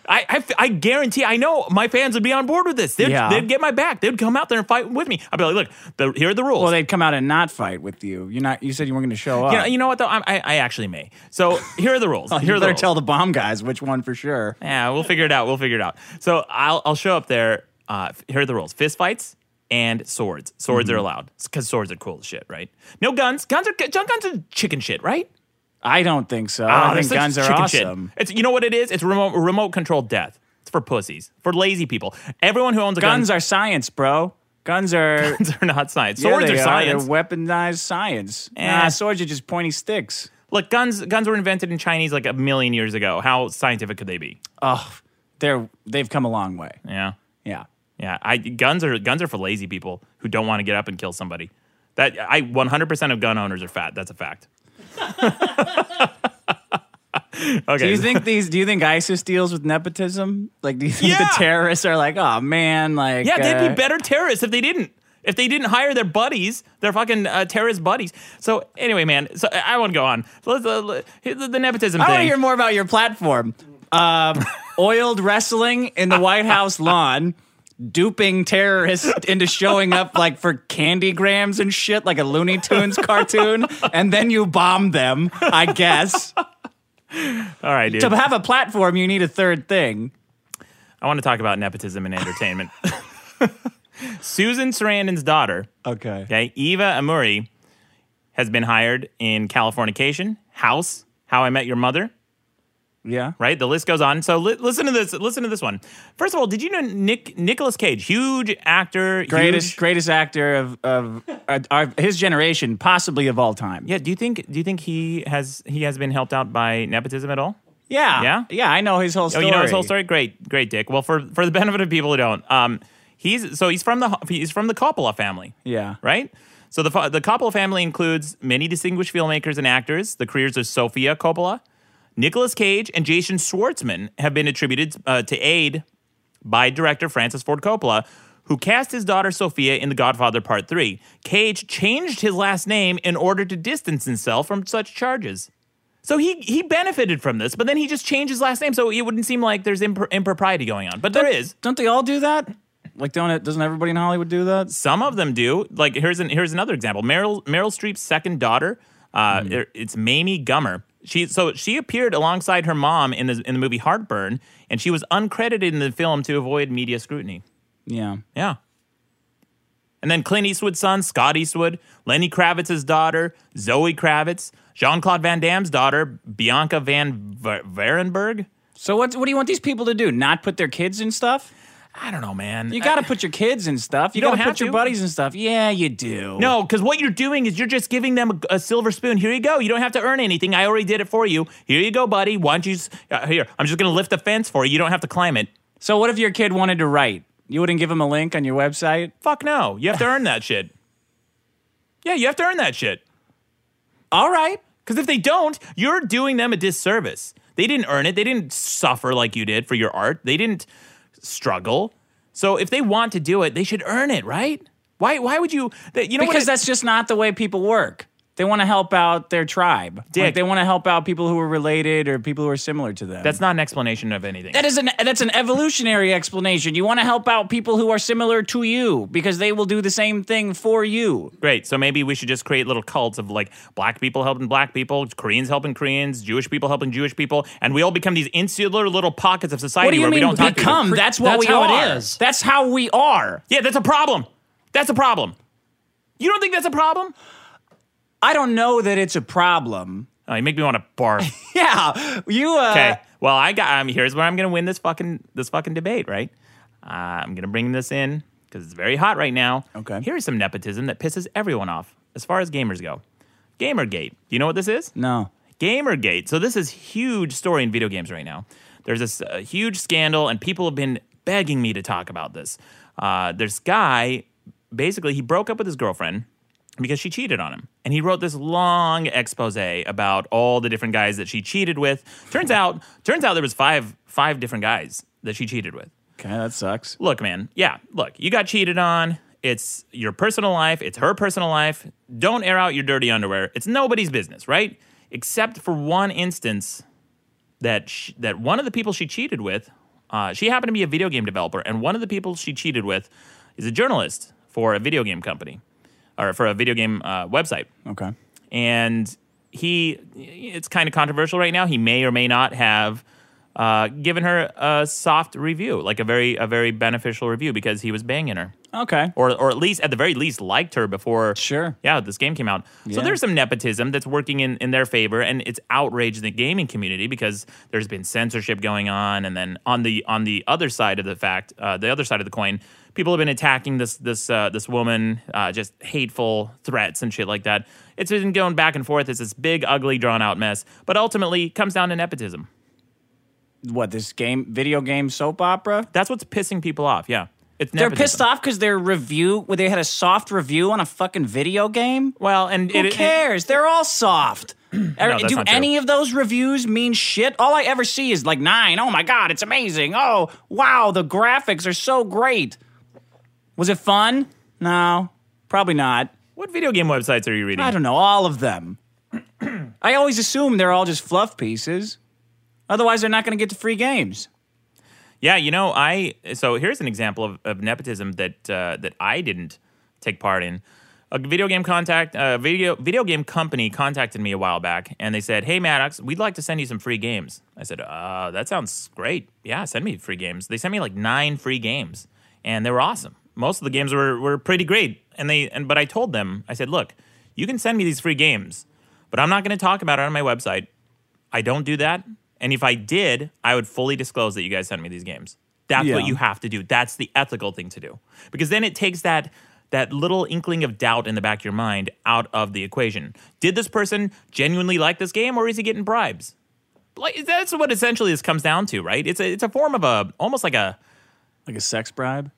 I, I, I guarantee, I know my fans would be on board with this. They'd, yeah. they'd get my back. They'd come out there and fight with me. I'd be like, look, the, here are the rules. Well, they'd come out and not fight with you. You're not. You said you weren't going to show up. You know, you know what, though? I, I, I actually may. So here are the rules. Well, here you are better the rules. Tell the bomb guys which one for sure. Yeah, we'll figure it out. We'll figure it out. So I'll, I'll show up there. Uh, here are the rules. Fist fights and swords. Swords mm-hmm. are allowed because swords are cool as shit, right? No guns. Guns are, guns are chicken shit, right? I don't think so. Oh, I think guns are awesome. Shit. It's you know what it is? It's remote remote controlled death. It's for pussies, for lazy people. Everyone who owns a gun. Guns are science, bro. Guns are guns are not science. Swords yeah, they are, are science. They're weaponized science. Eh. Nah, swords are just pointy sticks. Look, guns guns were invented in Chinese like a million years ago. How scientific could they be? Oh, they're they've come a long way. Yeah, yeah, yeah. I guns are guns are for lazy people who don't want to get up and kill somebody. That I one hundred percent of gun owners are fat. That's a fact. Okay. Do you think these? Do you think ISIS deals with nepotism? Like, do you think yeah. the terrorists are like, oh man, like, yeah, they'd uh, be better terrorists if they didn't, if they didn't hire their buddies, their fucking uh, terrorist buddies. So anyway, man, so I won't go on. So let's, uh, let, the, the nepotism. I want to hear more about your platform. Uh, oiled wrestling in the White House lawn. Duping terrorists into showing up like for candy grams and shit, like a Looney Tunes cartoon, and then you bomb them, I guess. All right, dude. To have a platform, you need a third thing. I want to talk about nepotism in entertainment. Susan Sarandon's daughter, okay, okay, Eva Amuri, has been hired in Californication, House, How I Met Your Mother. Yeah. Right? The list goes on. So li- listen to this. Listen to this one. First of all, did you know Nick Nicholas Cage, huge actor. Greatest huge, greatest actor of, of uh, our, his generation, possibly of all time. Yeah. Do you think do you think he has he has been helped out by nepotism at all? Yeah. Yeah? Yeah, I know his whole story. Oh, you know his whole story? Great, great, Dick. Well, for, for the benefit of people who don't, um, he's so he's from the he's from the Coppola family. Yeah. Right? So the the Coppola family includes many distinguished filmmakers and actors. The careers of Sofia Coppola, Nicolas Cage, and Jason Schwartzman have been attributed uh, to aid by director Francis Ford Coppola, who cast his daughter Sophia in The Godfather Part three. Cage changed his last name in order to distance himself from such charges. So he he benefited from this, but then he just changed his last name, so it wouldn't seem like there's imp- impropriety going on. But don't, there is. Don't they all do that? Like, don't it, doesn't everybody in Hollywood do that? Some of them do. Like, here's an, here's another example. Meryl Meryl Streep's second daughter, uh, mm. it's Mamie Gummer. She so she appeared alongside her mom in the in the movie Heartburn, and she was uncredited in the film to avoid media scrutiny. Yeah, yeah. And then Clint Eastwood's son, Scott Eastwood, Lenny Kravitz's daughter, Zoe Kravitz, Jean-Claude Van Damme's daughter, Bianca Van Ver- Varenberg. So what what do you want these people to do? Not put their kids in stuff? I don't know, man. You got to put your kids and stuff. You, you got to put your buddies and stuff. Yeah, you do. No, because what you're doing is you're just giving them a, a silver spoon. Here you go. You don't have to earn anything. I already did it for you. Here you go, buddy. Why don't you... Uh, here, I'm just going to lift the fence for you. You don't have to climb it. So what if your kid wanted to write? You wouldn't give him a link on your website? Fuck no. You have to earn that shit. Yeah, you have to earn that shit. All right. Because if they don't, you're doing them a disservice. They didn't earn it. They didn't suffer like you did for your art. They didn't... struggle. So if they want to do it, they should earn it, right? Why Why would you... They, you know because it, that's just not the way people work. They want to help out their tribe. Dick. Like they want to help out people who are related or people who are similar to them. That's not an explanation of anything. That is an, that's an evolutionary explanation. You want to help out people who are similar to you because they will do the same thing for you. Great. So maybe we should just create little cults of like black people helping black people, Koreans helping Koreans, Jewish people helping Jewish people, and we all become these insular little pockets of society what do you where mean we don't talk become? To them. That's what that's we how are. It is. That's how we are. Yeah, that's a problem. That's a problem. You don't think that's a problem? I don't know that it's a problem. Oh, you make me want to barf. Yeah, you. Okay. Uh, well, I got. I mean, here's where I'm going to win this fucking this fucking debate, right? Uh, I'm going to bring this in because it's very hot right now. Okay. Here's some nepotism that pisses everyone off, as far as gamers go. Gamergate. Do you know what this is? No. Gamergate. So this is huge story in video games right now. There's this uh, huge scandal, and people have been begging me to talk about this. Uh, this guy, basically, he broke up with his girlfriend. Because she cheated on him. And he wrote this long expose about all the different guys that she cheated with. Turns out turns out there was five five different guys that she cheated with. Okay, that sucks. Look, man, yeah, look, you got cheated on. It's your personal life. It's her personal life. Don't air out your dirty underwear. It's nobody's business, right? Except for one instance that, she, that one of the people she cheated with, uh, she happened to be a video game developer, and one of the people she cheated with is a journalist for a video game company. Or for a video game uh, website. Okay. And he, it's kind of controversial right now. He may or may not have uh, given her a soft review, like a very, a very beneficial review, because he was banging her. Okay. Or, or at least, at the very least, liked her before. Sure. Yeah, this game came out. Yeah. So there's some nepotism that's working in, in their favor, and it's outraged the gaming community because there's been censorship going on, and then on the on the other side of the fact, uh, the other side of the coin. People have been attacking this this uh, this woman, uh, just hateful threats and shit like that. It's been going back and forth. It's this big, ugly, drawn-out mess. But ultimately, it comes down to nepotism. What, this game, video game soap opera? That's what's pissing people off, yeah. It's they're nepotism. Pissed off because their review, well, they had a soft review on a fucking video game? Well, and... Who it, cares? It, it, they're all soft. No, do any of those reviews mean shit? All I ever see is like nine. Oh, my God, it's amazing. Oh, wow, the graphics are so great. Was it fun? No, probably not. What video game websites are you reading? I don't know, all of them. I always assume they're all just fluff pieces. Otherwise, they're not going to get to free games. Yeah, you know, I... So here's an example of, of nepotism that uh, that I didn't take part in. A video game contact, a video video game company contacted me a while back, and they said, "Hey, Maddox, we'd like to send you some free games." I said, "Uh, that sounds great. Yeah, send me free games." They sent me like nine free games, and they were awesome. most of the games were, were pretty great. And they and but I told them, I said, look, you can send me these free games, but I'm not going to talk about it on my website. I don't do that. And if I did, I would fully disclose that you guys sent me these games. That's yeah. what you have to do. That's the ethical thing to do. Because then it takes that that little inkling of doubt in the back of your mind out of the equation. Did this person genuinely like this game, or is he getting bribes? Like, that's what essentially this comes down to, right? It's a it's a form of a almost like a like a sex bribe.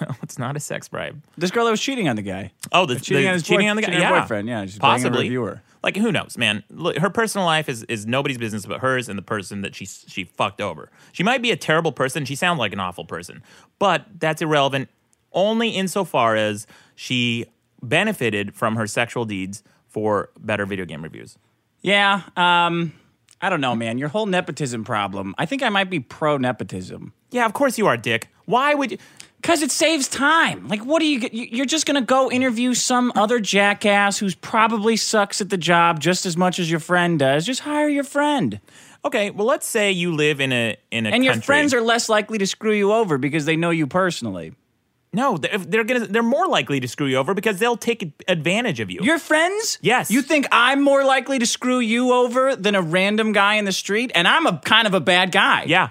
No, it's not a sex bribe. This girl that was cheating on the guy. Oh, the, the cheating, the, on, his cheating boy, on the guy. Cheating yeah, on her boyfriend. Yeah, she's possibly a reviewer. Like, who knows, man? Her personal life is, is nobody's business but hers and the person that she she fucked over. She might be a terrible person. She sounds like an awful person, but that's irrelevant. Only insofar as she benefited from her sexual deeds for better video game reviews. Yeah, um, I don't know, man. Your whole nepotism problem. I think I might be pro nepotism. Yeah, of course you are, Dick. Why would you? Because it saves time. Like, what do you get? You're just going to go interview some other jackass who's probably sucks at the job just as much as your friend does. Just hire your friend. Okay, well, let's say you live in a in a and country. Your friends are less likely to screw you over because they know you personally. No, they're gonna. They're more likely to screw you over because they'll take advantage of you. Your friends? Yes. You think I'm more likely to screw you over than a random guy in the street? And I'm a kind of a bad guy. Yeah.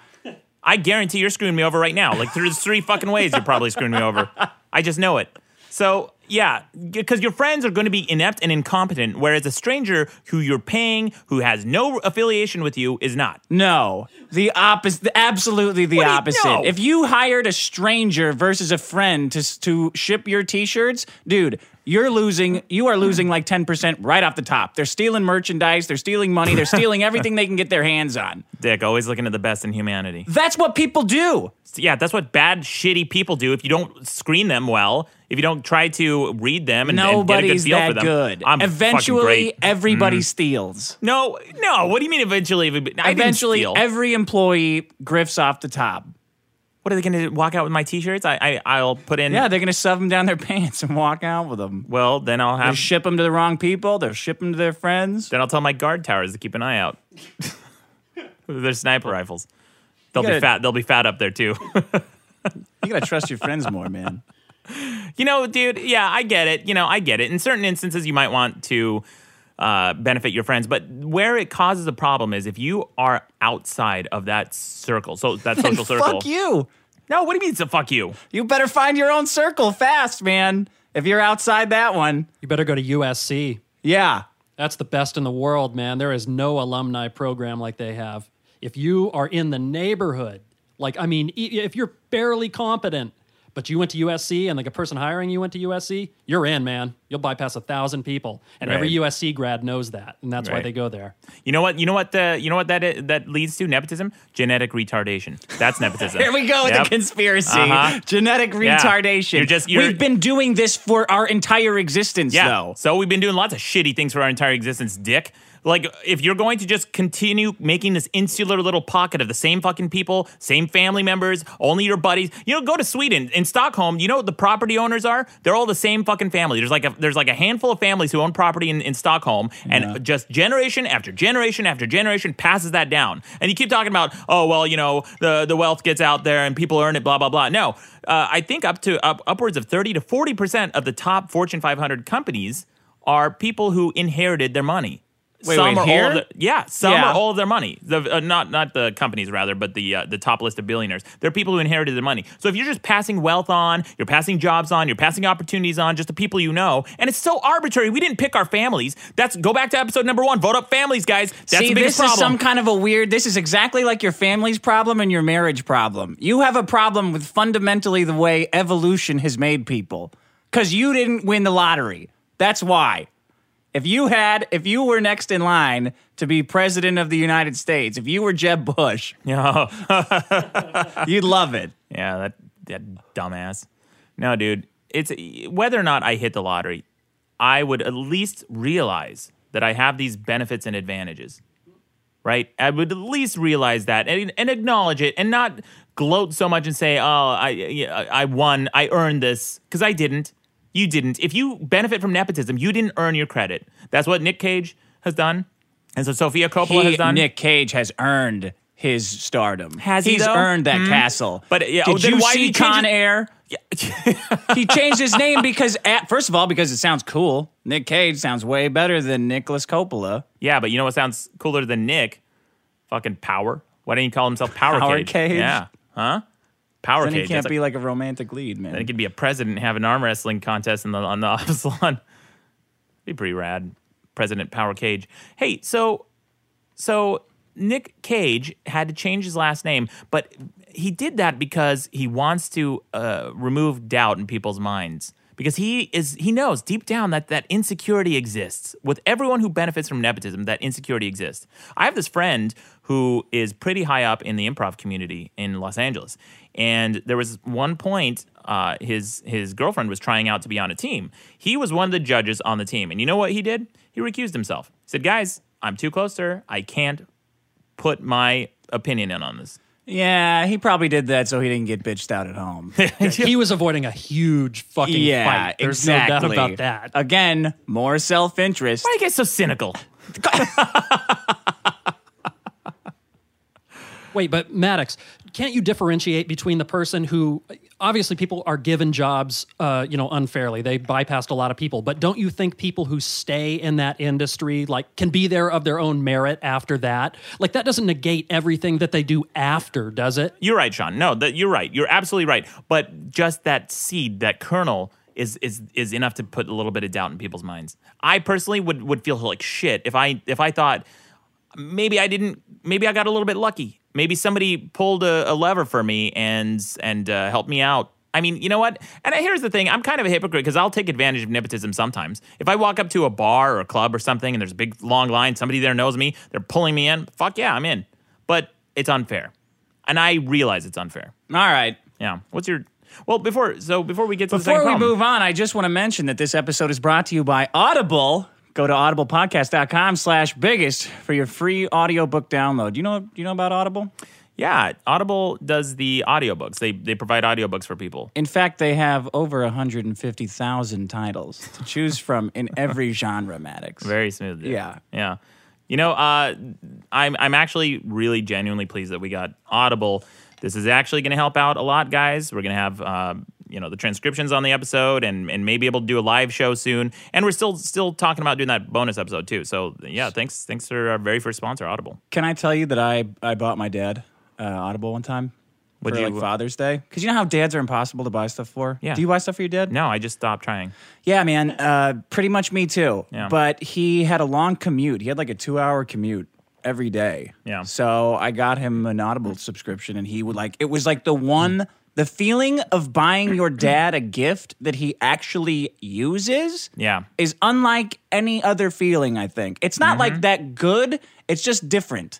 I guarantee you're screwing me over right now. Like, there's three fucking ways you're probably screwing me over. I just know it. So, yeah, because your friends are going to be inept and incompetent, whereas a stranger who you're paying, who has no affiliation with you, is not. No, the opposite, absolutely the opposite. Know? If you hired a stranger versus a friend to to ship your T-shirts, dude, you're losing, you are losing like ten percent right off the top. They're stealing merchandise, they're stealing money, they're stealing everything they can get their hands on. Dick, always looking at the best in humanity. That's what people do. Yeah, that's what bad, shitty people do if you don't screen them well, if you don't try to read them and, and get a good feel for them. Nobody's that good. I'm eventually, everybody mm. steals. No, no, what do you mean eventually? I eventually, every employee grifts off the top. What, are they going to walk out with my T-shirts? I, I, I'll put in... Yeah, they're going to shove them down their pants and walk out with them. Well, then I'll have... They'll ship them to the wrong people. They'll ship them to their friends. Then I'll tell my guard towers to keep an eye out. They're sniper rifles. They'll gotta, be fat. They'll be fat up there, too. You got to trust your friends more, man. You know, dude, yeah, I get it. You know, I get it. In certain instances, you might want to uh, benefit your friends. But where it causes a problem is if you are outside of that circle, so that social then circle. Fuck you. No, what do you mean, so fuck you? You better find your own circle fast, man. If you're outside that one. You better go to U S C. Yeah. That's the best in the world, man. There is no alumni program like they have. If you are in the neighborhood, like, I mean, if you're barely competent, but you went to U S C and like a person hiring you went to U S C, you're in, man. You'll bypass a thousand people. And right. every U S C grad knows that. And that's right. why they go there. You know what? You know what the you know what that is, that leads to nepotism? Genetic retardation. That's nepotism. Here we go yep. with the conspiracy. Uh-huh. Genetic yeah. retardation. You're just, you're, we've been doing this for our entire existence yeah. though. So we've been doing lots of shitty things for our entire existence, Dick. Like, if you're going to just continue making this insular little pocket of the same fucking people, same family members, only your buddies, you know, go to Sweden. In Stockholm, you know what the property owners are? They're all the same fucking family. There's like a there's like a handful of families who own property in, in Stockholm, and yeah. just generation after generation after generation passes that down. And you keep talking about, oh, well, you know, the, the wealth gets out there and people earn it, blah, blah, blah. No, uh, I think up to up, upwards of thirty to forty percent of the top Fortune five hundred companies are people who inherited their money. Wait, some wait, are here? All of the, yeah, some yeah. are all of their money. The, uh, not not the companies, rather, but the uh, the top list of billionaires. They're people who inherited their money. So if you're just passing wealth on, you're passing jobs on, you're passing opportunities on, just the people you know, and it's so arbitrary. We didn't pick our families. That's go back to episode number one. Vote up families, guys. That's See, the biggest problem. See, this is some kind of a weird, this is exactly like your family's problem and your marriage problem. You have a problem with fundamentally the way evolution has made people because you didn't win the lottery. That's why. If you had, if you were next in line to be president of the United States, if you were Jeb Bush, oh. you'd love it. Yeah, that that dumbass. No, dude, it's whether or not I hit the lottery, I would at least realize that I have these benefits and advantages, right? I would at least realize that and, and acknowledge it and not gloat so much and say, oh, I I won, I earned this, because I didn't. You didn't. If you benefit from nepotism, you didn't earn your credit. That's what Nick Cage has done. And so Sofia Coppola he, has done. Nick Cage has earned his stardom. Has he, He's though? earned that mm. castle. But yeah, did oh, then you why see Con it? Air? Yeah. He changed his name because, at, first of all, because it sounds cool. Nick Cage sounds way better than Nicholas Coppola. Yeah, but you know what sounds cooler than Nick? Fucking Power. Why didn't he call himself Power, Power Cage? Cage? Yeah. Huh? Power then Cage. Then he can't That's be like, like a romantic lead, man. Then he could be a president and have an arm wrestling contest in the, on the office lawn. Be pretty rad. President Power Cage. Hey, so so Nick Cage had to change his last name, but he did that because he wants to uh, remove doubt in people's minds. Because he is he knows deep down that that insecurity exists. With everyone who benefits from nepotism, that insecurity exists. I have this friend who is pretty high up in the improv community in Los Angeles. And there was one point uh, his his girlfriend was trying out to be on a team. He was one of the judges on the team. And you know what he did? He recused himself. He said, guys, I'm too close to her. I can't put my opinion in on this. Yeah, he probably did that so he didn't get bitched out at home. He was avoiding a huge fucking yeah, fight. There's exactly. no doubt about that. Again, more self-interest. Why are you guys so cynical? Wait, but Maddox, can't you differentiate between the person who... Obviously, people are given jobs, uh, you know, unfairly. They bypassed a lot of people. But don't you think people who stay in that industry, like, can be there of their own merit after that? Like, that doesn't negate everything that they do after, does it? You're right, Sean. No, that, you're right. You're absolutely right. But just that seed, that kernel... Is, is is enough to put a little bit of doubt in people's minds. I personally would, would feel like shit if I if I thought maybe I didn't maybe I got a little bit lucky. Maybe somebody pulled a, a lever for me and and uh, helped me out. I mean, you know what? And here's the thing: I'm kind of a hypocrite because I'll take advantage of nepotism sometimes. If I walk up to a bar or a club or something and there's a big long line, somebody there knows me, they're pulling me in. Fuck yeah, I'm in. But it's unfair, and I realize it's unfair. All right. Yeah. What's your Well, before so before we get to before the Before we move on, I just want to mention that this episode is brought to you by Audible. Go to audiblepodcast.com slash biggest for your free audiobook download. You know, you know about Audible? Yeah, Audible does the audiobooks. They they provide audiobooks for people. In fact, they have over one hundred fifty thousand titles to choose from in every genre, Maddox. Very smooth. Dude. Yeah. Yeah. You know, uh, I'm I'm actually really genuinely pleased that we got Audible. This is actually going to help out a lot, guys. We're going to have, uh, you know, the transcriptions on the episode and, and maybe able to do a live show soon. And we're still still talking about doing that bonus episode, too. So, yeah, thanks thanks for our very first sponsor, Audible. Can I tell you that I, I bought my dad uh, Audible one time Would for, you, like, Father's Day? Because you know how dads are impossible to buy stuff for? Yeah. Do you buy stuff for your dad? No, I just stopped trying. Yeah, man. Uh, pretty much me, too. Yeah. But he had a long commute. He had, like, a two-hour commute. Every day. Yeah. So I got him an Audible subscription and he would like, it was like the one, the feeling of buying your dad a gift that he actually uses yeah. is unlike any other feeling, I think. It's not mm-hmm. like that good. It's just different.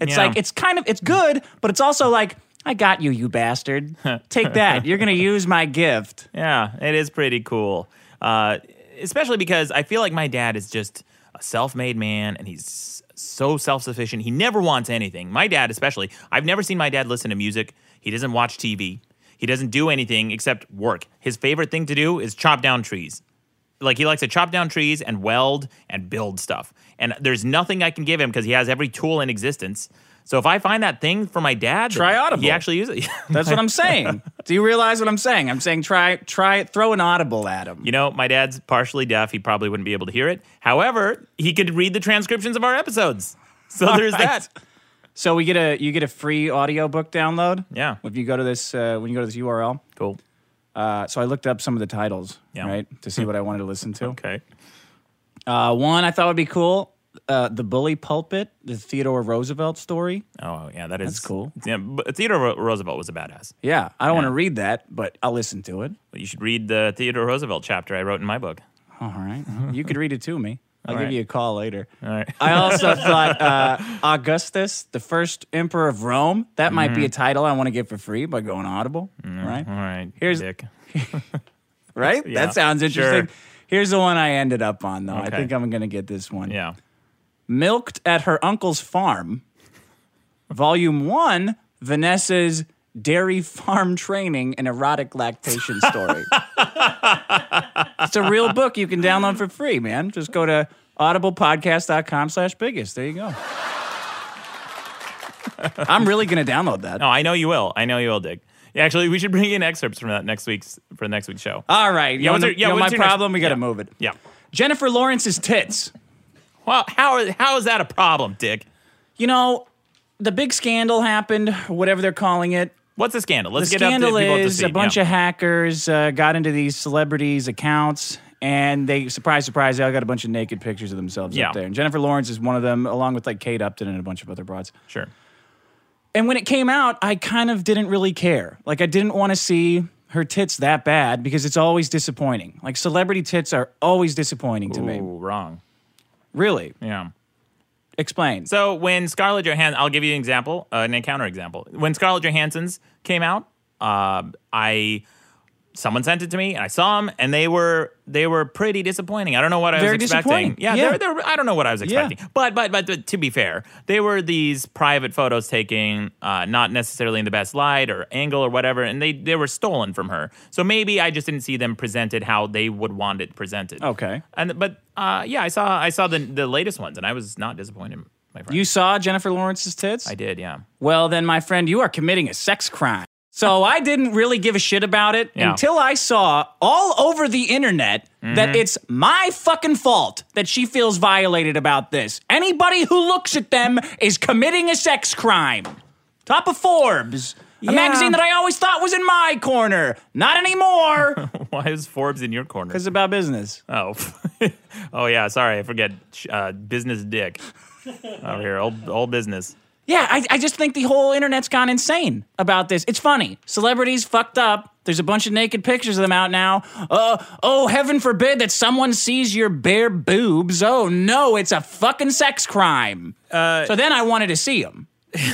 It's yeah. like, it's kind of, it's good, but it's also like, I got you, you bastard. Take that. You're going to use my gift. Yeah, it is pretty cool. Uh, especially because I feel like my dad is just a self-made man and he's so self-sufficient. He never wants anything. My dad especially. I've never seen my dad listen to music. He doesn't watch T V. He doesn't do anything except work. His favorite thing to do is chop down trees. Like, he likes to chop down trees and weld and build stuff. And there's nothing I can give him because he has every tool in existence. So if I find that thing for my dad, try Audible. He actually uses it. That's what I'm saying. Do you realize what I'm saying? I'm saying try, try, throw an Audible at him. You know, my dad's partially deaf. He probably wouldn't be able to hear it. However, he could read the transcriptions of our episodes. So All there's right. that. So we get a, you get a free audiobook download. Yeah. If you go to this, uh, when you go to this U R L. Cool. Uh, so I looked up some of the titles, yeah. right, to see what I wanted to listen to. Okay. Uh, one I thought would be cool. Uh, the Bully Pulpit, the Theodore Roosevelt story. Oh, yeah, that is That's cool. Yeah, but Theodore Roosevelt was a badass. Yeah, I don't yeah. want to read that, but I'll listen to it. Well, you should read the Theodore Roosevelt chapter I wrote in my book. All right. You could read it to me. I'll All give right. you a call later. All right. I also thought uh, Augustus, the first emperor of Rome, that mm-hmm. might be a title I want to get for free by going Audible. Mm-hmm. Right? All right. Here's Dick. Right? Yeah. That sounds interesting. Sure. Here's the one I ended up on, though. Okay. I think I'm going to get this one. Yeah. Milked at Her Uncle's Farm, Volume one, Vanessa's Dairy Farm Training and Erotic Lactation Story. It's a real book you can download for free, man. Just go to audiblepodcast.com slash biggest. There you go. I'm really going to download that. No, I know you will. I know you will, Dick. Yeah, actually, we should bring in excerpts from that next week's for the next week's show. All right. You know, what's your, yeah, you know what's my problem? Next? We got to yeah. move it. Yeah. Jennifer Lawrence's tits. Well, how how is that a problem, Dick? You know, the big scandal happened, whatever they're calling it. What's the scandal? Let's the get scandal up to people is to see. a bunch yeah. of hackers uh, got into these celebrities' accounts, and they, surprise, surprise, they all got a bunch of naked pictures of themselves yeah. up there. And Jennifer Lawrence is one of them, along with like Kate Upton and a bunch of other broads. Sure. And when it came out, I kind of didn't really care. Like, I didn't want to see her tits that bad because it's always disappointing. Like, celebrity tits are always disappointing to Ooh, me. Wrong. Really? Yeah. Explain. So when Scarlett Johansson, I'll give you an example, uh, an encounter example. When Scarlett Johansson's came out, uh, I someone sent it to me, and I saw them, and they were they were pretty disappointing. I don't know what I Very was expecting. Yeah, yeah. They're, they're, I don't know what I was expecting. Yeah. But, but but but to be fair, they were these private photos taken, uh, not necessarily in the best light or angle or whatever, and they they were stolen from her. So maybe I just didn't see them presented how they would want it presented. Okay. And but. Uh, yeah, I saw I saw the the latest ones, and I was not disappointed, my friend. You saw Jennifer Lawrence's tits? I did, yeah. Well, then, my friend, you are committing a sex crime. So I didn't really give a shit about it yeah. until I saw all over the internet mm-hmm. that it's my fucking fault that she feels violated about this. Anybody who looks at them is committing a sex crime. Top of Forbes. Yeah. A magazine that I always thought was in my corner. Not anymore. Why is Forbes in your corner? Because it's about business. Oh. oh, yeah. Sorry. I forget. Uh, business Dick. Over here. Old, old business. Yeah. I, I just think the whole internet's gone insane about this. It's funny. Celebrities fucked up. There's a bunch of naked pictures of them out now. Uh, oh, heaven forbid that someone sees your bare boobs. Oh, no. It's a fucking sex crime. Uh, so then I wanted to see them.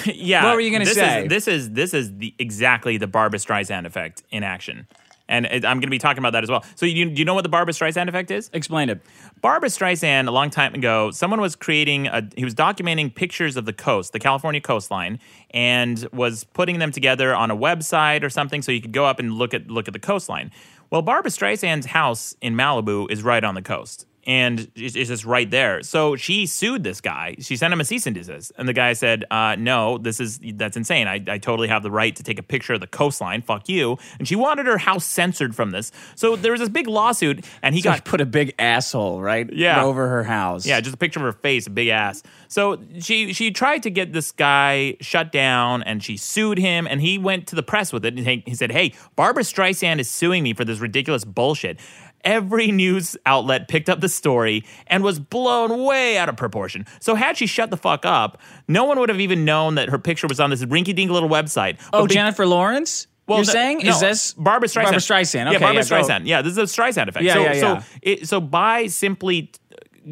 yeah. What were you going to say? Is, this is this is the, exactly the Barbra Streisand effect in action. And it, I'm going to be talking about that as well. So you, you know what the Barbra Streisand effect is? Explain it. Barbra Streisand, a long time ago, someone was creating, a, he was documenting pictures of the coast, the California coastline, and was putting them together on a website or something so you could go up and look at look at the coastline. Well, Barbra Streisand's house in Malibu is right on the coast. And it's just right there. So she sued this guy. She sent him a cease and desist. And the guy said, uh, no, this is that's insane. I, I totally have the right to take a picture of the coastline. Fuck you. And she wanted her house censored from this. So there was this big lawsuit. And he so got he put a big asshole, right? Yeah. Over her house. Yeah, just a picture of her face, a big ass. So she, she tried to get this guy shut down. And she sued him. And he went to the press with it. And he, he said, hey, Barbra Streisand is suing me for this ridiculous bullshit. Every news outlet picked up the story and was blown way out of proportion. So had she shut the fuck up, no one would have even known that her picture was on this rinky-dink little website. But oh, be- Jennifer Lawrence? Well, You're the, saying? No, is this? Barbra Streisand. Barbra Streisand. Okay, yeah, Barbra yeah, Streisand. Go. Yeah, this is the Streisand effect. Yeah, so, yeah, yeah. So, it, so by simply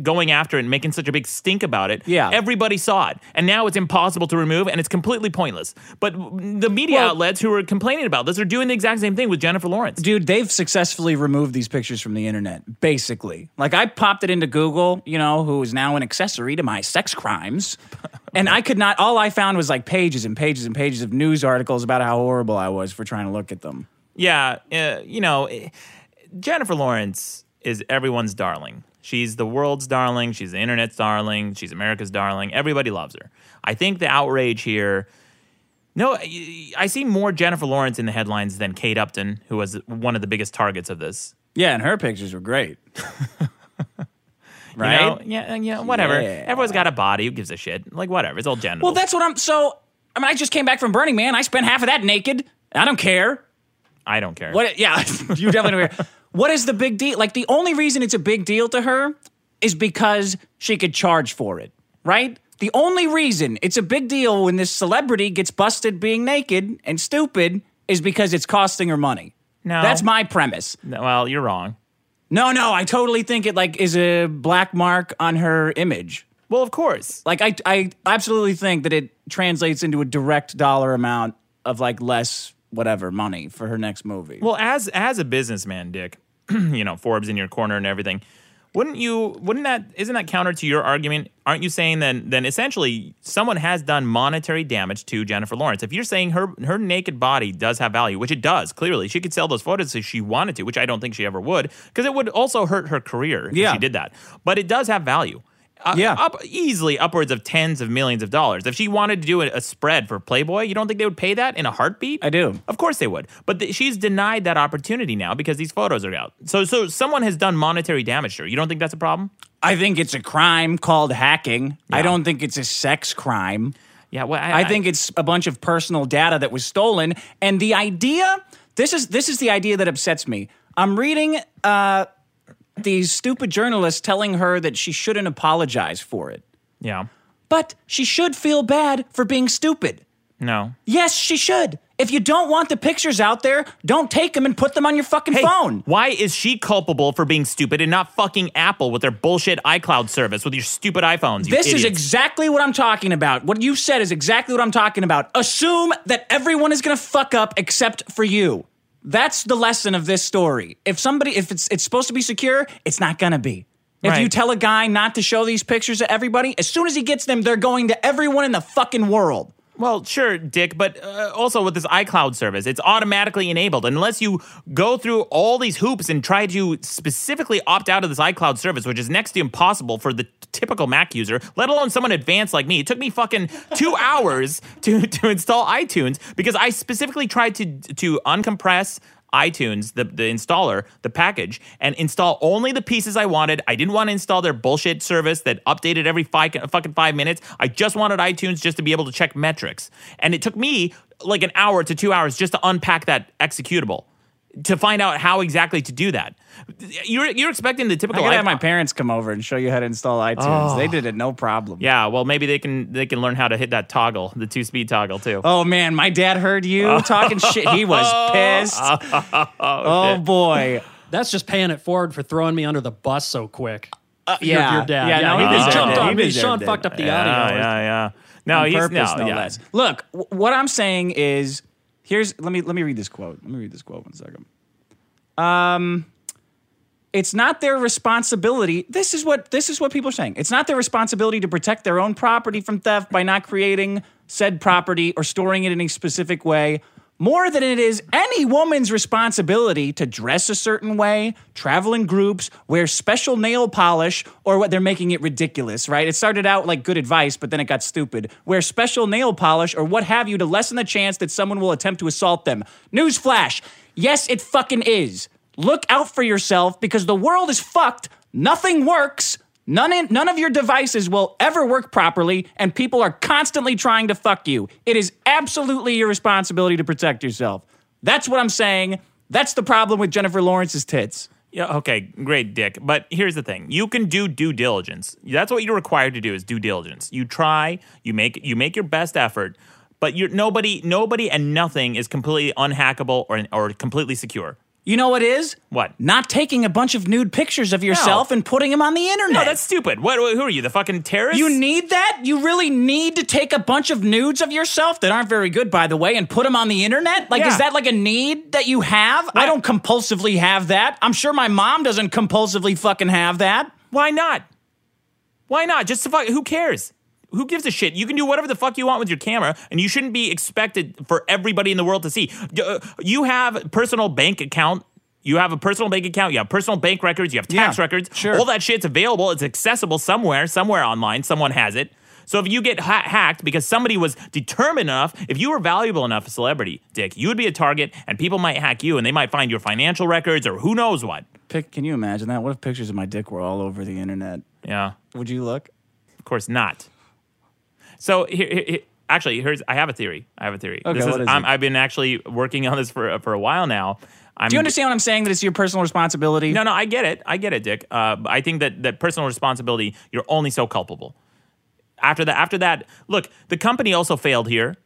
going after it and making such a big stink about it, yeah. everybody saw it. And now it's impossible to remove, and it's completely pointless. But the media well, outlets who are complaining about this are doing the exact same thing with Jennifer Lawrence. Dude, they've successfully removed these pictures from the internet, basically. Like, I popped it into Google, you know, who is now an accessory to my sex crimes. And I could not, all I found was like pages and pages and pages of news articles about how horrible I was for trying to look at them. Yeah, uh, you know, Jennifer Lawrence is everyone's darling. She's the world's darling. She's the internet's darling. She's America's darling. Everybody loves her. I think the outrage here... No, I see more Jennifer Lawrence in the headlines than Kate Upton, who was one of the biggest targets of this. Yeah, and her pictures were great. Right? You know, yeah, yeah, whatever. Yeah. Everyone's got a body. Who gives a shit? Like, whatever. It's all genitals. Well, that's what I'm... So, I mean, I just came back from Burning Man. I spent half of that naked. I don't care. I don't care. What? Yeah, you definitely don't care. What is the big deal? Like, the only reason it's a big deal to her is because she could charge for it, right? The only reason it's a big deal when this celebrity gets busted being naked and stupid is because it's costing her money. No. That's my premise. No, well, you're wrong. No, no, I totally think it, like, is a black mark on her image. Well, of course. Like, I, I absolutely think that it translates into a direct dollar amount of, like, less... whatever, money for her next movie. Well, as as a businessman, Dick, you know, Forbes in your corner and everything, wouldn't you, wouldn't that, isn't that counter to your argument? Aren't you saying then, then essentially someone has done monetary damage to Jennifer Lawrence? If you're saying her her naked body does have value, which it does, clearly, she could sell those photos if she wanted to, which I don't think she ever would, because it would also hurt her career if yeah. she did that. But it does have value. uh, yeah. up, easily upwards of tens of millions of dollars. If she wanted to do a, a spread for Playboy, you don't think they would pay that in a heartbeat? I do. Of course they would. But th- she's denied that opportunity now because these photos are out. So, so someone has done monetary damage to her. You don't think that's a problem? I think it's a crime called hacking. Yeah. I don't think it's a sex crime. Yeah, well, I, I think I, it's a bunch of personal data that was stolen. And the idea, this is this is the idea that upsets me. I'm reading uh, these stupid journalists telling her that she shouldn't apologize for it. Yeah. But she should feel bad for being stupid. No. Yes, she should. If you don't want the pictures out there, don't take them and put them on your fucking hey, phone. Why is she culpable for being stupid and not fucking Apple with their bullshit iCloud service with your stupid iPhones? You this idiots. Is exactly what I'm talking about. What you said is exactly what I'm talking about. Assume that everyone is going to fuck up except for you. That's the lesson of this story. If somebody, if it's it's supposed to be secure, it's not going to be. If right. you tell a guy not to show these pictures to everybody, as soon as he gets them, they're going to everyone in the fucking world. Well, sure, Dick, but uh, also with this iCloud service, it's automatically enabled. Unless you go through all these hoops and try to specifically opt out of this iCloud service, which is next to impossible for the typical Mac user, let alone someone advanced like me. It took me fucking two hours to, to install iTunes because I specifically tried to, to uncompress iTunes, the, the installer, the package, and install only the pieces I wanted. I didn't want to install their bullshit service that updated every five, fucking five minutes. I just wanted iTunes just to be able to check metrics. And it took me like an hour to two hours just to unpack that executable to find out how exactly to do that. You're you're expecting the typical. I gotta have my parents come over and show you how to install iTunes. Oh. They did it no problem. Yeah, well, maybe they can they can learn how to hit that toggle, the two speed toggle too. Oh man, my dad heard you oh. talking shit. He was pissed. Oh, oh boy, that's just paying it forward for throwing me under the bus so quick. Uh, yeah, your, your dad. Yeah, yeah, no, he, he deserved jumped it. on he me. Sean it. fucked up the yeah, audio. Yeah, yeah. No, on he's purpose, no, no yeah. less. Look, w- what I'm saying is, here's let me let me read this quote. Let me read this quote one second. Um. It's not their responsibility. This is what this is what people are saying. It's not their responsibility to protect their own property from theft by not creating said property or storing it in a specific way, more than it is any woman's responsibility to dress a certain way, travel in groups, wear special nail polish, or what they're making it ridiculous, right? It started out like good advice, but then it got stupid. Wear special nail polish or what have you to lessen the chance that someone will attempt to assault them. Newsflash. Yes, it fucking is. Look out for yourself because the world is fucked. Nothing works. None in, none of your devices will ever work properly, and people are constantly trying to fuck you. It is absolutely your responsibility to protect yourself. That's what I'm saying. That's the problem with Jennifer Lawrence's tits. Yeah, okay, great, Dick. But here's the thing. You can do due diligence. That's what you're required to do is due diligence. You try, you make you make your best effort, but you're, nobody nobody, and nothing is completely unhackable or or completely secure. You know what is? What? Not taking a bunch of nude pictures of yourself no. and putting them on the internet. No, that's stupid. What? Who are you, the fucking terrorist? You need that? You really need to take a bunch of nudes of yourself that aren't very good, by the way, and put them on the internet? Like, yeah. is that like a need that you have? What? I don't compulsively have that. I'm sure my mom doesn't compulsively fucking have that. Why not? Why not? Just to fuck, who cares? Who gives a shit? You can do whatever the fuck you want with your camera, and you shouldn't be expected for everybody in the world to see. You have personal bank account. You have a personal bank account. You have personal bank records. You have tax yeah, records. Sure. All that shit's available. It's accessible somewhere, somewhere online. Someone has it. So if you get ha- hacked because somebody was determined enough, if you were valuable enough a celebrity, Dick, you would be a target, and people might hack you, and they might find your financial records or who knows what. Pic- can you imagine that? What if pictures of my dick were all over the internet? Yeah. Would you look? Of course not. So here, here, actually, here's I have a theory. I have a theory. Okay, this is, what is I'm, it? I've been actually working on this for for a while now. I'm, Do you understand what I'm saying? That it's your personal responsibility. No, no, I get it. I get it, Dick. Uh, I think that that personal responsibility. You're only so culpable. After that, after that, look, the company also failed here.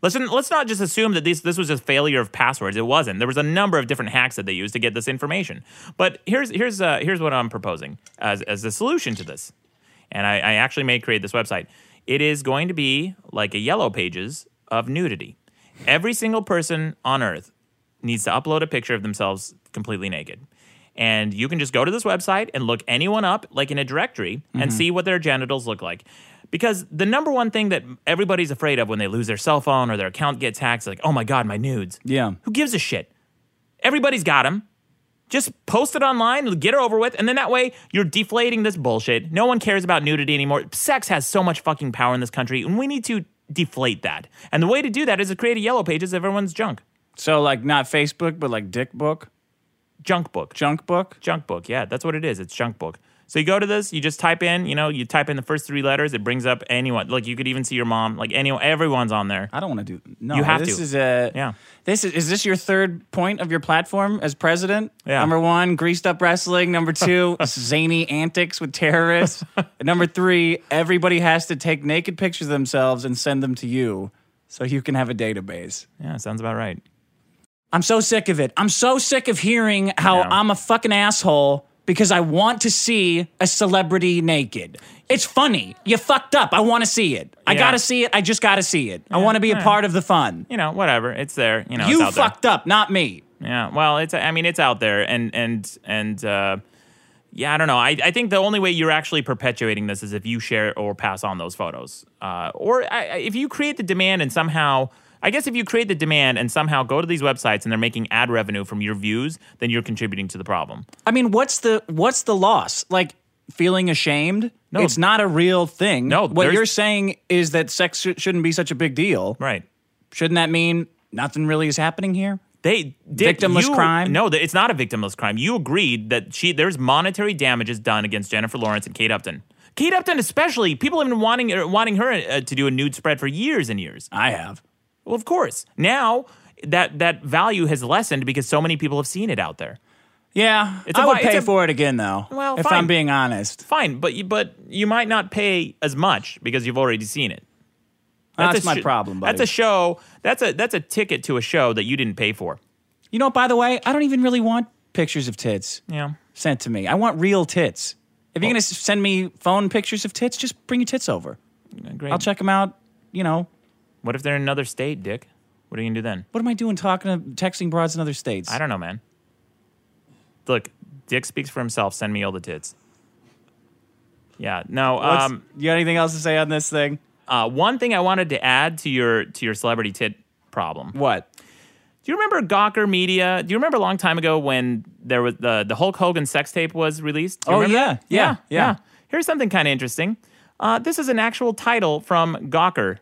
Listen, let's not just assume that this this was just failure of passwords. It wasn't. There was a number of different hacks that they used to get this information. But here's here's uh, here's what I'm proposing as as the solution to this, and I, I actually may create this website. It is going to be like a Yellow Pages of nudity. Every single person on Earth needs to upload a picture of themselves completely naked. And you can just go to this website and look anyone up, like in a directory, mm-hmm. and see what their genitals look like. Because the number one thing that everybody's afraid of when they lose their cell phone or their account gets hacked is like, oh my God, my nudes. Yeah. Who gives a shit? Everybody's got them. Just post it online, get it over with, and then that way you're deflating this bullshit. No one cares about nudity anymore. Sex has so much fucking power in this country, and we need to deflate that. And the way to do that is to create a yellow pages of everyone's junk. So, like, not Facebook, but like dick book? Junk book. Junk book? Junk book, yeah, that's what it is. It's junk book. So you go to this, you just type in, you know, you type in the first three letters, it brings up anyone. Like, you could even see your mom. Like, anyone, everyone's on there. I don't want to do, no. You have this to. This is a, yeah. This is, is this your third point of your platform as president? Yeah. Number one, greased up wrestling. Number two, zany antics with terrorists. Number three, everybody has to take naked pictures of themselves and send them to you so you can have a database. Yeah, sounds about right. I'm so sick of it. I'm so sick of hearing how yeah. I'm a fucking asshole because I want to see a celebrity naked. It's funny. You fucked up. I want to see it. I yeah. got to see it. I just got to see it. Yeah. I want to be a part of the fun. You know, whatever. It's there. You know, you it's out fucked there. Up, not me. Yeah. Well, it's. I mean, it's out there, and and and uh, yeah, I don't know. I I think the only way you're actually perpetuating this is if you share or pass on those photos, uh, or I, if you create the demand and somehow. I guess if you create the demand and somehow go to these websites and they're making ad revenue from your views, then you're contributing to the problem. I mean, what's the what's the loss? Like, feeling ashamed? No. It's not a real thing. No. What you're saying is that sex sh- shouldn't be such a big deal. Right. Shouldn't that mean nothing really is happening here? They Dick, victimless you, crime? No, it's not a victimless crime. You agreed that she there's monetary damages done against Jennifer Lawrence and Kate Upton. Kate Upton especially. People have been wanting, er, wanting her uh, to do a nude spread for years and years. I have. Well, of course. Now that that value has lessened because so many people have seen it out there. Yeah, it's a, I would pay a, for it again, though. Well, if fine. I'm being honest, fine. But you, but you might not pay as much because you've already seen it. That's, that's sh- my problem. Buddy. That's a show. That's a that's a ticket to a show that you didn't pay for. You know, by the way, I don't even really want pictures of tits. Yeah. Sent to me. I want real tits. If you're oh. gonna send me phone pictures of tits, just bring your tits over. Great. I'll check them out. You know. What if they're in another state, Dick? What are you going to do then? What am I doing talking to texting broads in other states? I don't know, man. Look, Dick speaks for himself. Send me all the tits. Yeah, no. Um, you got anything else to say on this thing? Uh, one thing I wanted to add to your to your celebrity tit problem. What? Do you remember Gawker Media? Do you remember a long time ago when there was the, the Hulk Hogan sex tape was released? Do you oh, remember yeah. That? Yeah, yeah, yeah, yeah. Here's something kind of interesting. Uh, this is an actual title from Gawker.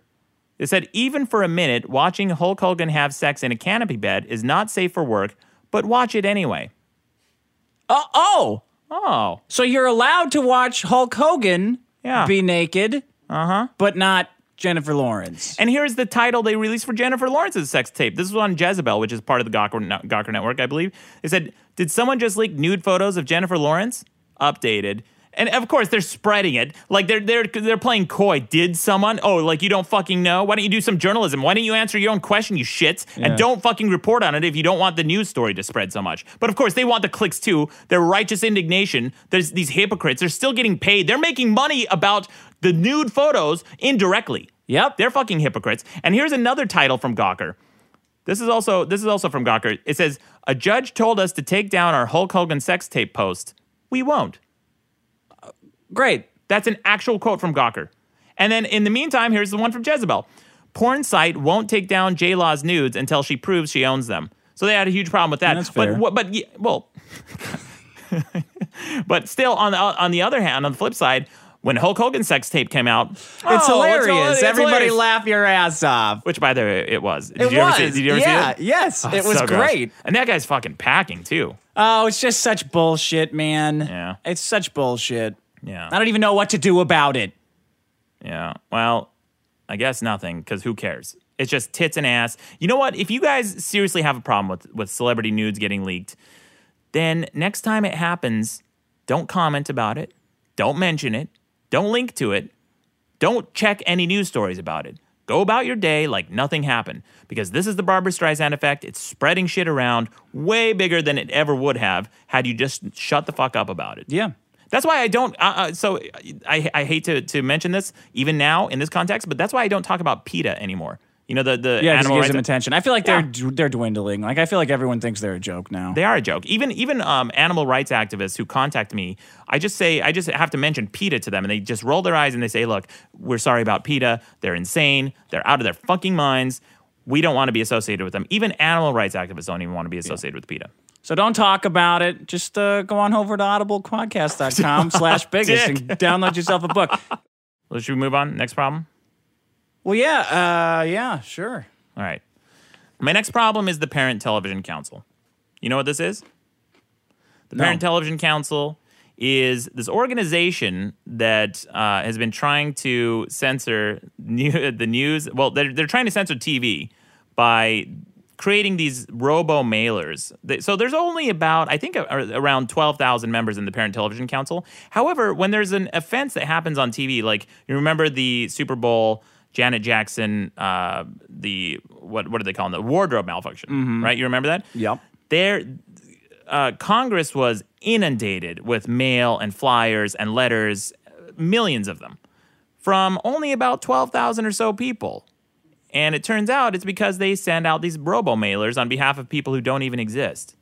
It said, even for a minute, watching Hulk Hogan have sex in a canopy bed is not safe for work, but watch it anyway. Uh, oh. Oh. So you're allowed to watch Hulk Hogan yeah. be naked, uh-huh. but not Jennifer Lawrence. And here's the title they released for Jennifer Lawrence's sex tape. This was on Jezebel, which is part of the Gawker, Gawker Network, I believe. It said, did someone just leak nude photos of Jennifer Lawrence? Updated. And of course, they're spreading it like they're they're they're playing coy. Did someone? Oh, like you don't fucking know. Why don't you do some journalism? Why don't you answer your own question, you shits? Yeah. And don't fucking report on it if you don't want the news story to spread so much. But of course, they want the clicks too. Their righteous indignation. There's these hypocrites. They're still getting paid. They're making money about the nude photos indirectly. Yep, they're fucking hypocrites. And here's another title from Gawker. This is also this is also from Gawker. It says a judge told us to take down our Hulk Hogan sex tape post. We won't. Great. That's an actual quote from Gawker. And then in the meantime, here's the one from Jezebel. Porn site won't take down J Law's nudes until she proves she owns them. So they had a huge problem with that. That's fair. But, but well, but still on the, on the other hand, on the flip side, when Hulk Hogan's sex tape came out, it's oh, hilarious. hilarious. Everybody hilarious. Laugh your ass off. Which, by the way, it was. Did it you was. Ever see, did you ever yeah. see it? Yes, oh, it was so great. Gross. And that guy's fucking packing too. Oh, it's just such bullshit, man. Yeah, it's such bullshit. Yeah, I don't even know what to do about it. Yeah, well, I guess nothing, because who cares? It's just tits and ass. You know what? If you guys seriously have a problem with, with celebrity nudes getting leaked, then next time it happens, don't comment about it. Don't mention it. Don't link to it. Don't check any news stories about it. Go about your day like nothing happened, because this is the Barbra Streisand effect. It's spreading shit around way bigger than it ever would have had you just shut the fuck up about it. Yeah. That's why I don't, uh, uh, so I, I hate to, to mention this even now in this context, but that's why I don't talk about PETA anymore. You know, the, the yeah, animal gives them attention. I feel like yeah. they're they're dwindling. Like, I feel like everyone thinks they're a joke now. They are a joke. Even even um, animal rights activists who contact me, I just say, I just have to mention PETA to them, and they just roll their eyes and they say, look, we're sorry about PETA. They're insane. They're out of their fucking minds. We don't want to be associated with them. Even animal rights activists don't even want to be associated yeah. with PETA. So don't talk about it. Just uh, go on over to audiblepodcast.com slash biggest and download yourself a book. Well, should we move on? Next problem? Well, yeah. Uh, yeah, sure. All right. My next problem is the Parent Television Council. You know what this is? The no. Parent Television Council is this organization that uh, has been trying to censor new, the news. Well, they're, they're trying to censor T V by creating these robo-mailers. So there's only about, I think, around twelve thousand members in the Parent Television Council. However, when there's an offense that happens on T V, like you remember the Super Bowl, Janet Jackson, uh, the, what what do they call it? The wardrobe malfunction, mm-hmm. right? You remember that? Yep. There, uh, Congress was inundated with mail and flyers and letters, millions of them, from only about twelve thousand or so people. And it turns out it's because they send out these robo-mailers on behalf of people who don't even exist.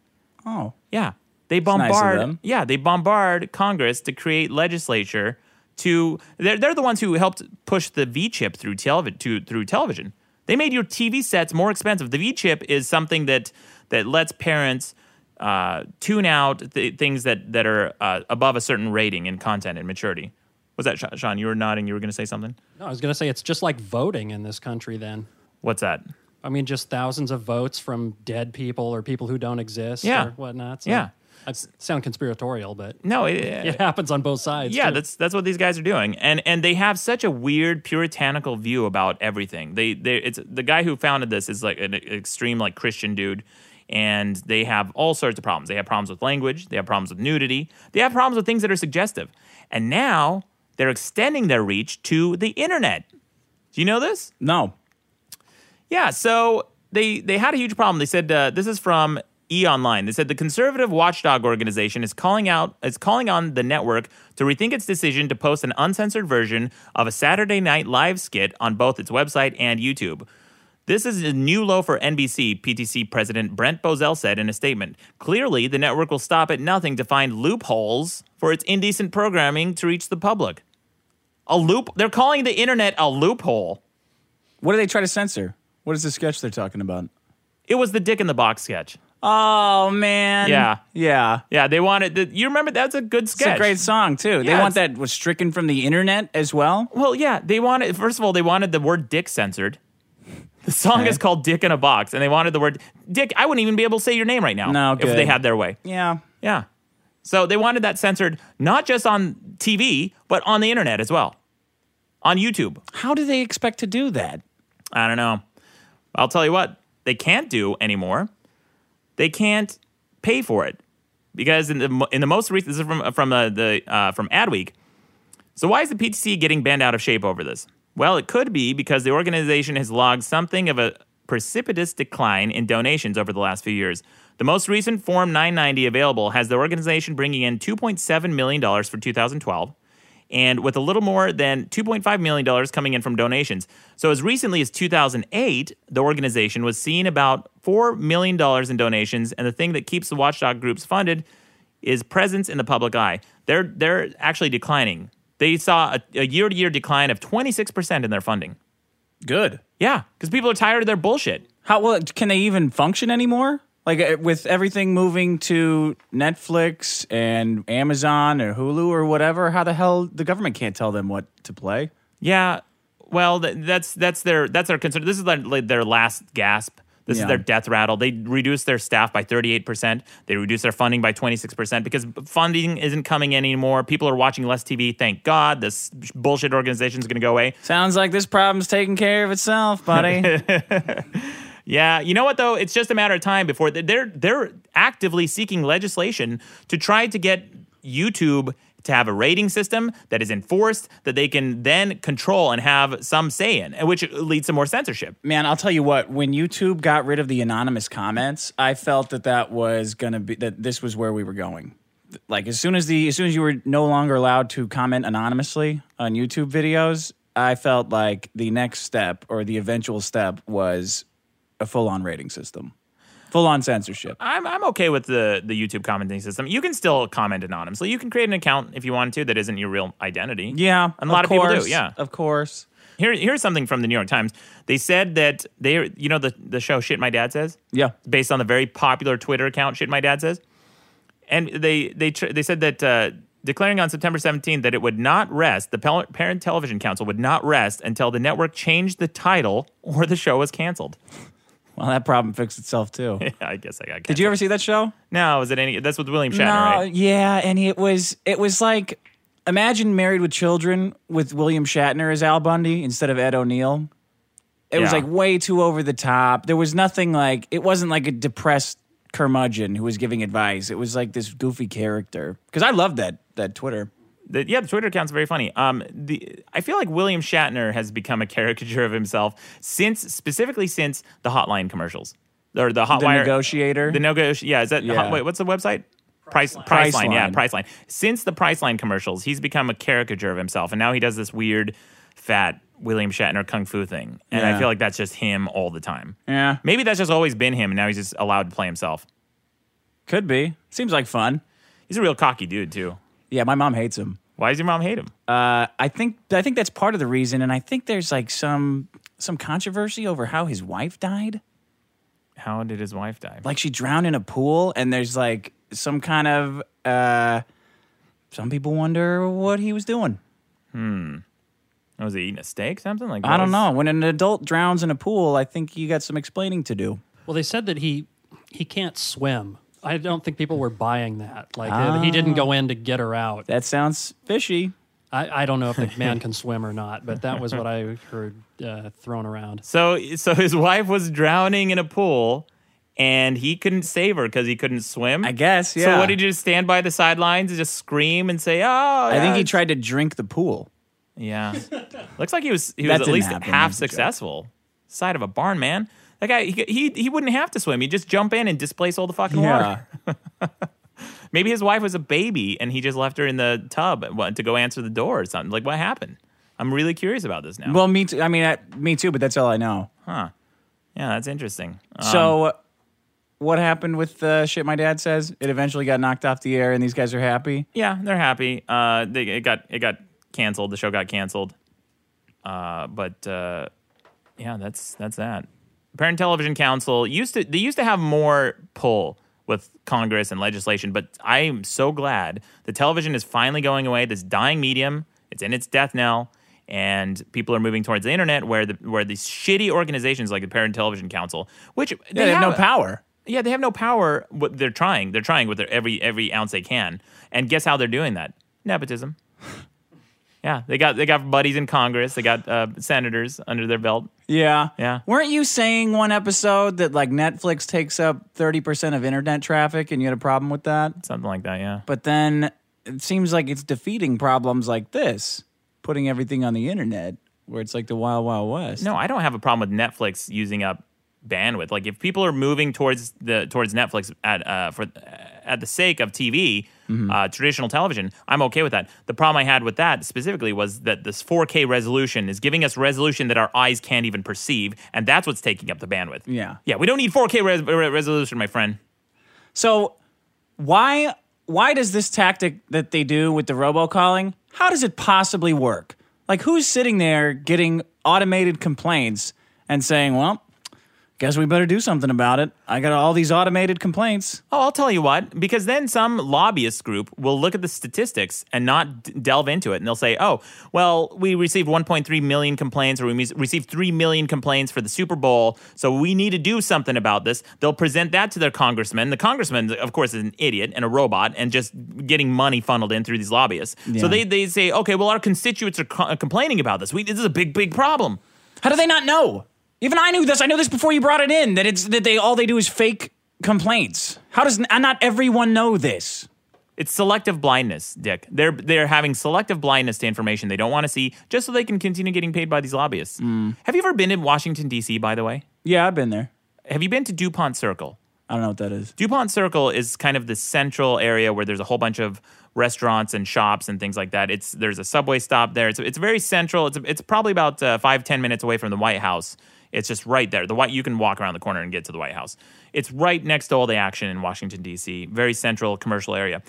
Oh. Yeah. They bombard, it's nice of them. Yeah, they bombard Congress to create legislature to... They're, they're the ones who helped push the V-chip through, televi- to, through television. They made your T V sets more expensive. The V-chip is something that, that lets parents uh, tune out th- things that, that are uh, above a certain rating in content and maturity. Was that, Sean? You were nodding. You were going to say something? No, I was going to say it's just like voting in this country then. What's that? I mean, just thousands of votes from dead people or people who don't exist yeah. or whatnot. So yeah. I sound conspiratorial, but no, it, it happens on both sides. Yeah, too. that's that's what these guys are doing. And and they have such a weird puritanical view about everything. They they it's the guy who founded this is like an extreme like Christian dude. And they have all sorts of problems. They have problems with language. They have problems with nudity. They have problems with things that are suggestive. And now... they're extending their reach to the internet. Do you know this? No. Yeah, so they they had a huge problem. They said, uh, this is from E! Online. They said the conservative watchdog organization is calling out is calling on the network to rethink its decision to post an uncensored version of a Saturday Night Live skit on both its website and YouTube. This is a new low for N B C, P T C president Brent Bozell said in a statement. Clearly, the network will stop at nothing to find loopholes for its indecent programming to reach the public. A loop? They're calling the internet a loophole. What do they try to censor? What is the sketch they're talking about? It was the Dick in the Box sketch. Oh, man. Yeah. Yeah. Yeah, they wanted... The, you remember, that's a good sketch. It's a great song, too. Yeah, they want that was stricken from the internet as well? Well, yeah. They wanted... First of all, they wanted the word dick censored. The song okay. is called Dick in a Box, and they wanted the word... Dick, I wouldn't even be able to say your name right now no, if they had their way. Yeah. Yeah. So they wanted that censored not just on T V, but on the internet as well. On YouTube. How do they expect to do that? I don't know. I'll tell you what. They can't do anymore. They can't pay for it. Because in the in the most recent... This is from, from, uh, the, uh, from Adweek. So why is the P T C getting bent out of shape over this? Well, it could be because the organization has logged something of a precipitous decline in donations over the last few years. The most recent Form nine ninety available has the organization bringing in two point seven million dollars for two thousand twelve, and with a little more than two point five million dollars coming in from donations. So as recently as two thousand eight, the organization was seeing about four million dollars in donations, and the thing that keeps the watchdog groups funded is presence in the public eye. They're, they're actually declining. They saw a, a year-to-year decline of twenty-six percent in their funding. Good. Yeah, because people are tired of their bullshit. How well can they even function anymore? Like, with everything moving to Netflix and Amazon or Hulu or whatever, how the hell the government can't tell them what to play? Yeah, well, that's that's their that's their concern. This is like their last gasp. This yeah. is their death rattle. They reduced their staff by thirty-eight percent. They reduced their funding by twenty-six percent because funding isn't coming in anymore. People are watching less T V. Thank God. This bullshit organization is going to go away. Sounds like this problem's taking care of itself, buddy. Yeah. You know what, though? It's just a matter of time before they're, they're actively seeking legislation to try to get YouTube to have a rating system that is enforced, that they can then control and have some say in, which leads to more censorship. Man, I'll tell you what, when YouTube got rid of the anonymous comments, I felt that that was going to be, that this was where we were going. Like, as soon as the, as soon as you were no longer allowed to comment anonymously on YouTube videos, I felt like the next step or the eventual step was a full-on rating system. Full-on censorship. I'm I'm okay with the, the YouTube commenting system. You can still comment anonymously. You can create an account if you want to that isn't your real identity. Yeah, and a lot of, of people do. Yeah, of course. Here, here's something from the New York Times. They said that they, you know, the, the show Shit My Dad Says? Yeah. Based on the very popular Twitter account Shit My Dad Says. And they they they said that uh, declaring on September seventeenth that it would not rest, the Parent Television Council would not rest until the network changed the title or the show was canceled. Well, that problem fixed itself too. Yeah, I guess I got canceled. Did you ever see that show? No, was it any? That's with William Shatner, no, right? Yeah, and it was it was like imagine Married with Children with William Shatner as Al Bundy instead of Ed O'Neill. It yeah. was like way too over the top. There was nothing like it wasn't like a depressed curmudgeon who was giving advice. It was like this goofy character. Because I love that that Twitter. The, yeah, the Twitter account's very funny. Um, the I feel like William Shatner has become a caricature of himself since, specifically since the Hotline commercials or the Hotwire. The Negotiator. The Negotiator. Yeah, is that yeah. Hot, wait? What's the website? Price, Priceline. Priceline, Priceline. Yeah, Priceline. Since the Priceline commercials, he's become a caricature of himself, and now he does this weird, fat William Shatner kung fu thing, and yeah. I feel like that's just him all the time. Yeah, maybe that's just always been him, and now he's just allowed to play himself. Could be. Seems like fun. He's a real cocky dude too. Yeah, my mom hates him. Why does your mom hate him? Uh, I think I think that's part of the reason, and I think there's like some some controversy over how his wife died. How did his wife die? Like she drowned in a pool, and there's like some kind of uh, some people wonder what he was doing. Hmm. Was he eating a steak? Something like that? I don't know. When an adult drowns in a pool, I think you got some explaining to do. Well, they said that he he can't swim. I don't think people were buying that. Like, oh, he didn't go in to get her out. That sounds fishy. I, I don't know if the man can swim or not, but that was what I heard uh, thrown around. So, so his wife was drowning in a pool, and he couldn't save her because he couldn't swim? I guess, yeah. So what, did he just stand by the sidelines and just scream and say, oh, yeah. I think he tried to drink the pool. Yeah. Looks like he was he was at least happen. half successful. Side of a barn, man. That guy, he, he he wouldn't have to swim. He'd just jump in and displace all the fucking yeah. water. Maybe his wife was a baby and he just left her in the tub to go answer the door or something. Like, what happened? I'm really curious about this now. Well, me too. I mean, I, me too, but that's all I know. Huh. Yeah, that's interesting. Um, so, uh, what happened with the Shit My Dad Says? It eventually got knocked off the air and these guys are happy? Yeah, they're happy. Uh, they, it got it got canceled. The show got canceled. Uh, but, uh, yeah, that's that's that. Parent Television Council used to they used to have more pull with Congress and legislation, but I'm so glad the television is finally going away. This dying medium, it's in its death knell, and people are moving towards the internet, where the where these shitty organizations like the Parent Television Council, which yeah, they, they have, have no power. Yeah, they have no power. They're trying. They're trying with their every every ounce they can. And guess how they're doing that? Nepotism. Yeah, they got they got buddies in Congress. They got uh, senators under their belt. Yeah, yeah. Weren't you saying one episode that like Netflix takes up thirty percent of internet traffic, and you had a problem with that? Something like that, yeah. But then it seems like it's defeating problems like this, putting everything on the internet, where it's like the Wild Wild West. No, I don't have a problem with Netflix using up bandwidth. Like if people are moving towards the towards Netflix at uh, for uh, at the sake of T V. Mm-hmm. Uh, traditional television, I'm okay with that. The problem I had with that specifically was that this four K resolution is giving us resolution that our eyes can't even perceive, and that's what's taking up the bandwidth. Yeah. Yeah, we don't need four K res- resolution, my friend. So why why does this tactic that they do with the robocalling, how does it possibly work? Like, who's sitting there getting automated complaints and saying, well, guess we better do something about it. I got all these automated complaints. Oh, I'll tell you what, because then some lobbyist group will look at the statistics and not d- delve into it, and they'll say, oh, well, we received one point three million complaints, or we re- received three million complaints for the Super Bowl, so we need to do something about this. They'll present that to their congressman. The congressman, of course, is an idiot and a robot and just getting money funneled in through these lobbyists. Yeah. So they, they say, okay, well, our constituents are co- complaining about this. We, this is a big, big problem. How do they not know? Even I knew this. I know this before you brought it in, that it's that they all they do is fake complaints. How does not everyone know this? It's selective blindness, Dick. They're they're having selective blindness to information they don't want to see, just so they can continue getting paid by these lobbyists. Mm. Have you ever been in Washington, D C, by the way? Yeah, I've been there. Have you been to DuPont Circle? I don't know what that is. DuPont Circle is kind of the central area where there's a whole bunch of restaurants and shops and things like that. It's there's a subway stop there. It's it's very central. It's it's probably about uh, five ten minutes away from the White House. It's just right there. The White you can walk around the corner and get to the White House. It's right next to all the action in Washington, D C. Very central commercial area.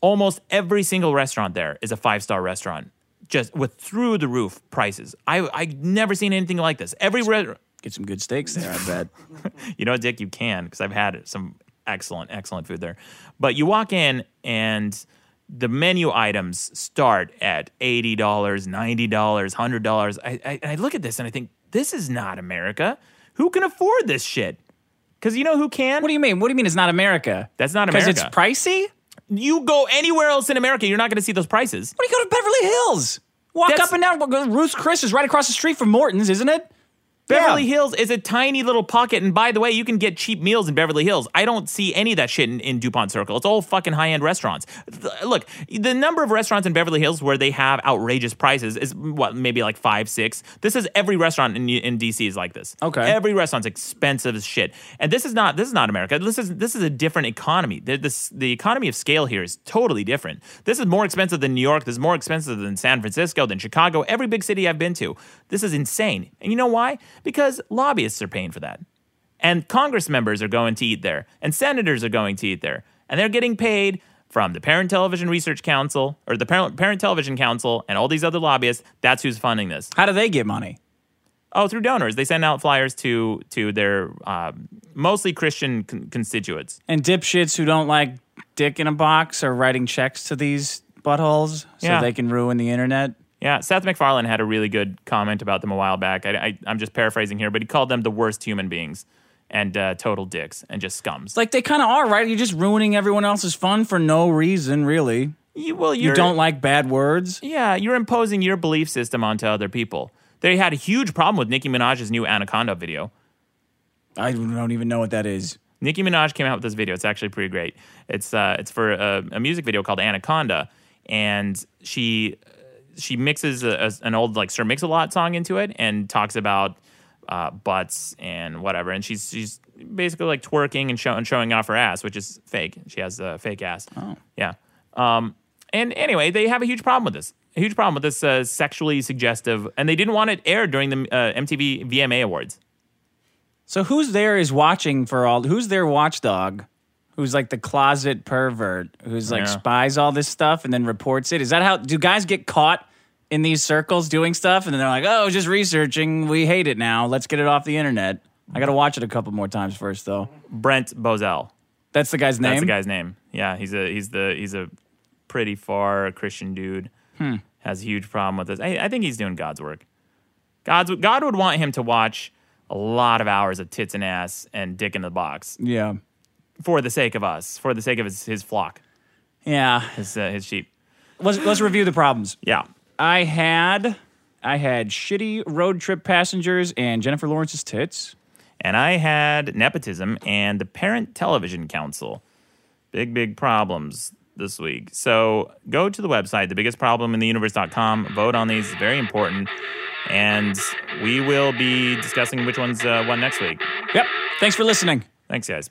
Almost every single restaurant there is a five-star restaurant. just with through the roof prices. I I've never seen anything like this. Every re- get some good steaks there, I bet. You know, Dick, you can, because I've had some excellent, excellent food there. But you walk in and the menu items start at eighty dollars, ninety dollars, one hundred dollars. I, I, I look at this and I think, this is not America. Who can afford this shit? Because you know who can? What do you mean? What do you mean it's not America? That's not America. Because it's pricey? You go anywhere else in America, you're not going to see those prices. What do you go to Beverly Hills? Walk That's, up and down. Ruth's Chris is right across the street from Morton's, isn't it? Beverly yeah. Hills is a tiny little pocket. And by the way, you can get cheap meals in Beverly Hills. I don't see any of that shit in, in DuPont Circle. It's all fucking high-end restaurants. Th- look, the number of restaurants in Beverly Hills where they have outrageous prices is, what, maybe like five, six. This is every restaurant in in D C is like this. Okay. Every restaurant's expensive as shit. And this is not this is not America. This is this is a different economy. The, this, the economy of scale here is totally different. This is more expensive than New York. This is more expensive than San Francisco, than Chicago, every big city I've been to. This is insane. And you know why? Because lobbyists are paying for that. And Congress members are going to eat there. And senators are going to eat there. And they're getting paid from the Parent Television Research Council, or the Parent, Parent Television Council, and all these other lobbyists. That's who's funding this. How do they get money? Oh, through donors. They send out flyers to to their uh, mostly Christian con- constituents. And dipshits who don't like dick in a box are writing checks to these buttholes so yeah. they can ruin the internet. Yeah, Seth MacFarlane had a really good comment about them a while back. I, I, I'm just paraphrasing here, but he called them the worst human beings and uh, total dicks and just scums. Like, they kind of are, right? You're just ruining everyone else's fun for no reason, really. You, well, you don't like bad words? Yeah, you're imposing your belief system onto other people. They had a huge problem with Nicki Minaj's new Anaconda video. I don't even know what that is. Nicki Minaj came out with this video. It's actually pretty great. It's, uh, it's for a, a music video called Anaconda, and she... She mixes a, a, an old like Sir Mix-a-Lot song into it and talks about uh, butts and whatever. And she's she's basically like twerking and, show, and showing off her ass, which is fake. She has a fake ass. Oh, yeah. Um, and anyway, they have a huge problem with this. A huge problem with this uh, sexually suggestive, and they didn't want it aired during the uh, M T V V M A Awards. So who's there is watching for all? Who's their watchdog? Who's like the closet pervert who's like yeah. spies all this stuff and then reports it? Is that how do guys get caught in these circles doing stuff and then they're like, oh, just researching, we hate it now, let's get it off the internet? I gotta watch it a couple more times first though. Brent Bozell. That's the guy's name. That's the guy's name. Yeah, he's a he's the he's a pretty far Christian dude. Hmm. Has a huge problem with this. I, I think he's doing God's work. God's God would want him to watch a lot of hours of tits and ass and dick in the box. Yeah. For the sake of us, for the sake of his, his flock. Yeah. His uh, his sheep. Let's let's review the problems. Yeah. I had I had shitty road trip passengers and Jennifer Lawrence's tits. And I had nepotism and the Parent Television Council. Big, big problems this week. So go to the website, the biggest problem in the universe dot com. Vote on these. Very important. And we will be discussing which one's uh, one next week. Yep. Thanks for listening. Thanks, guys.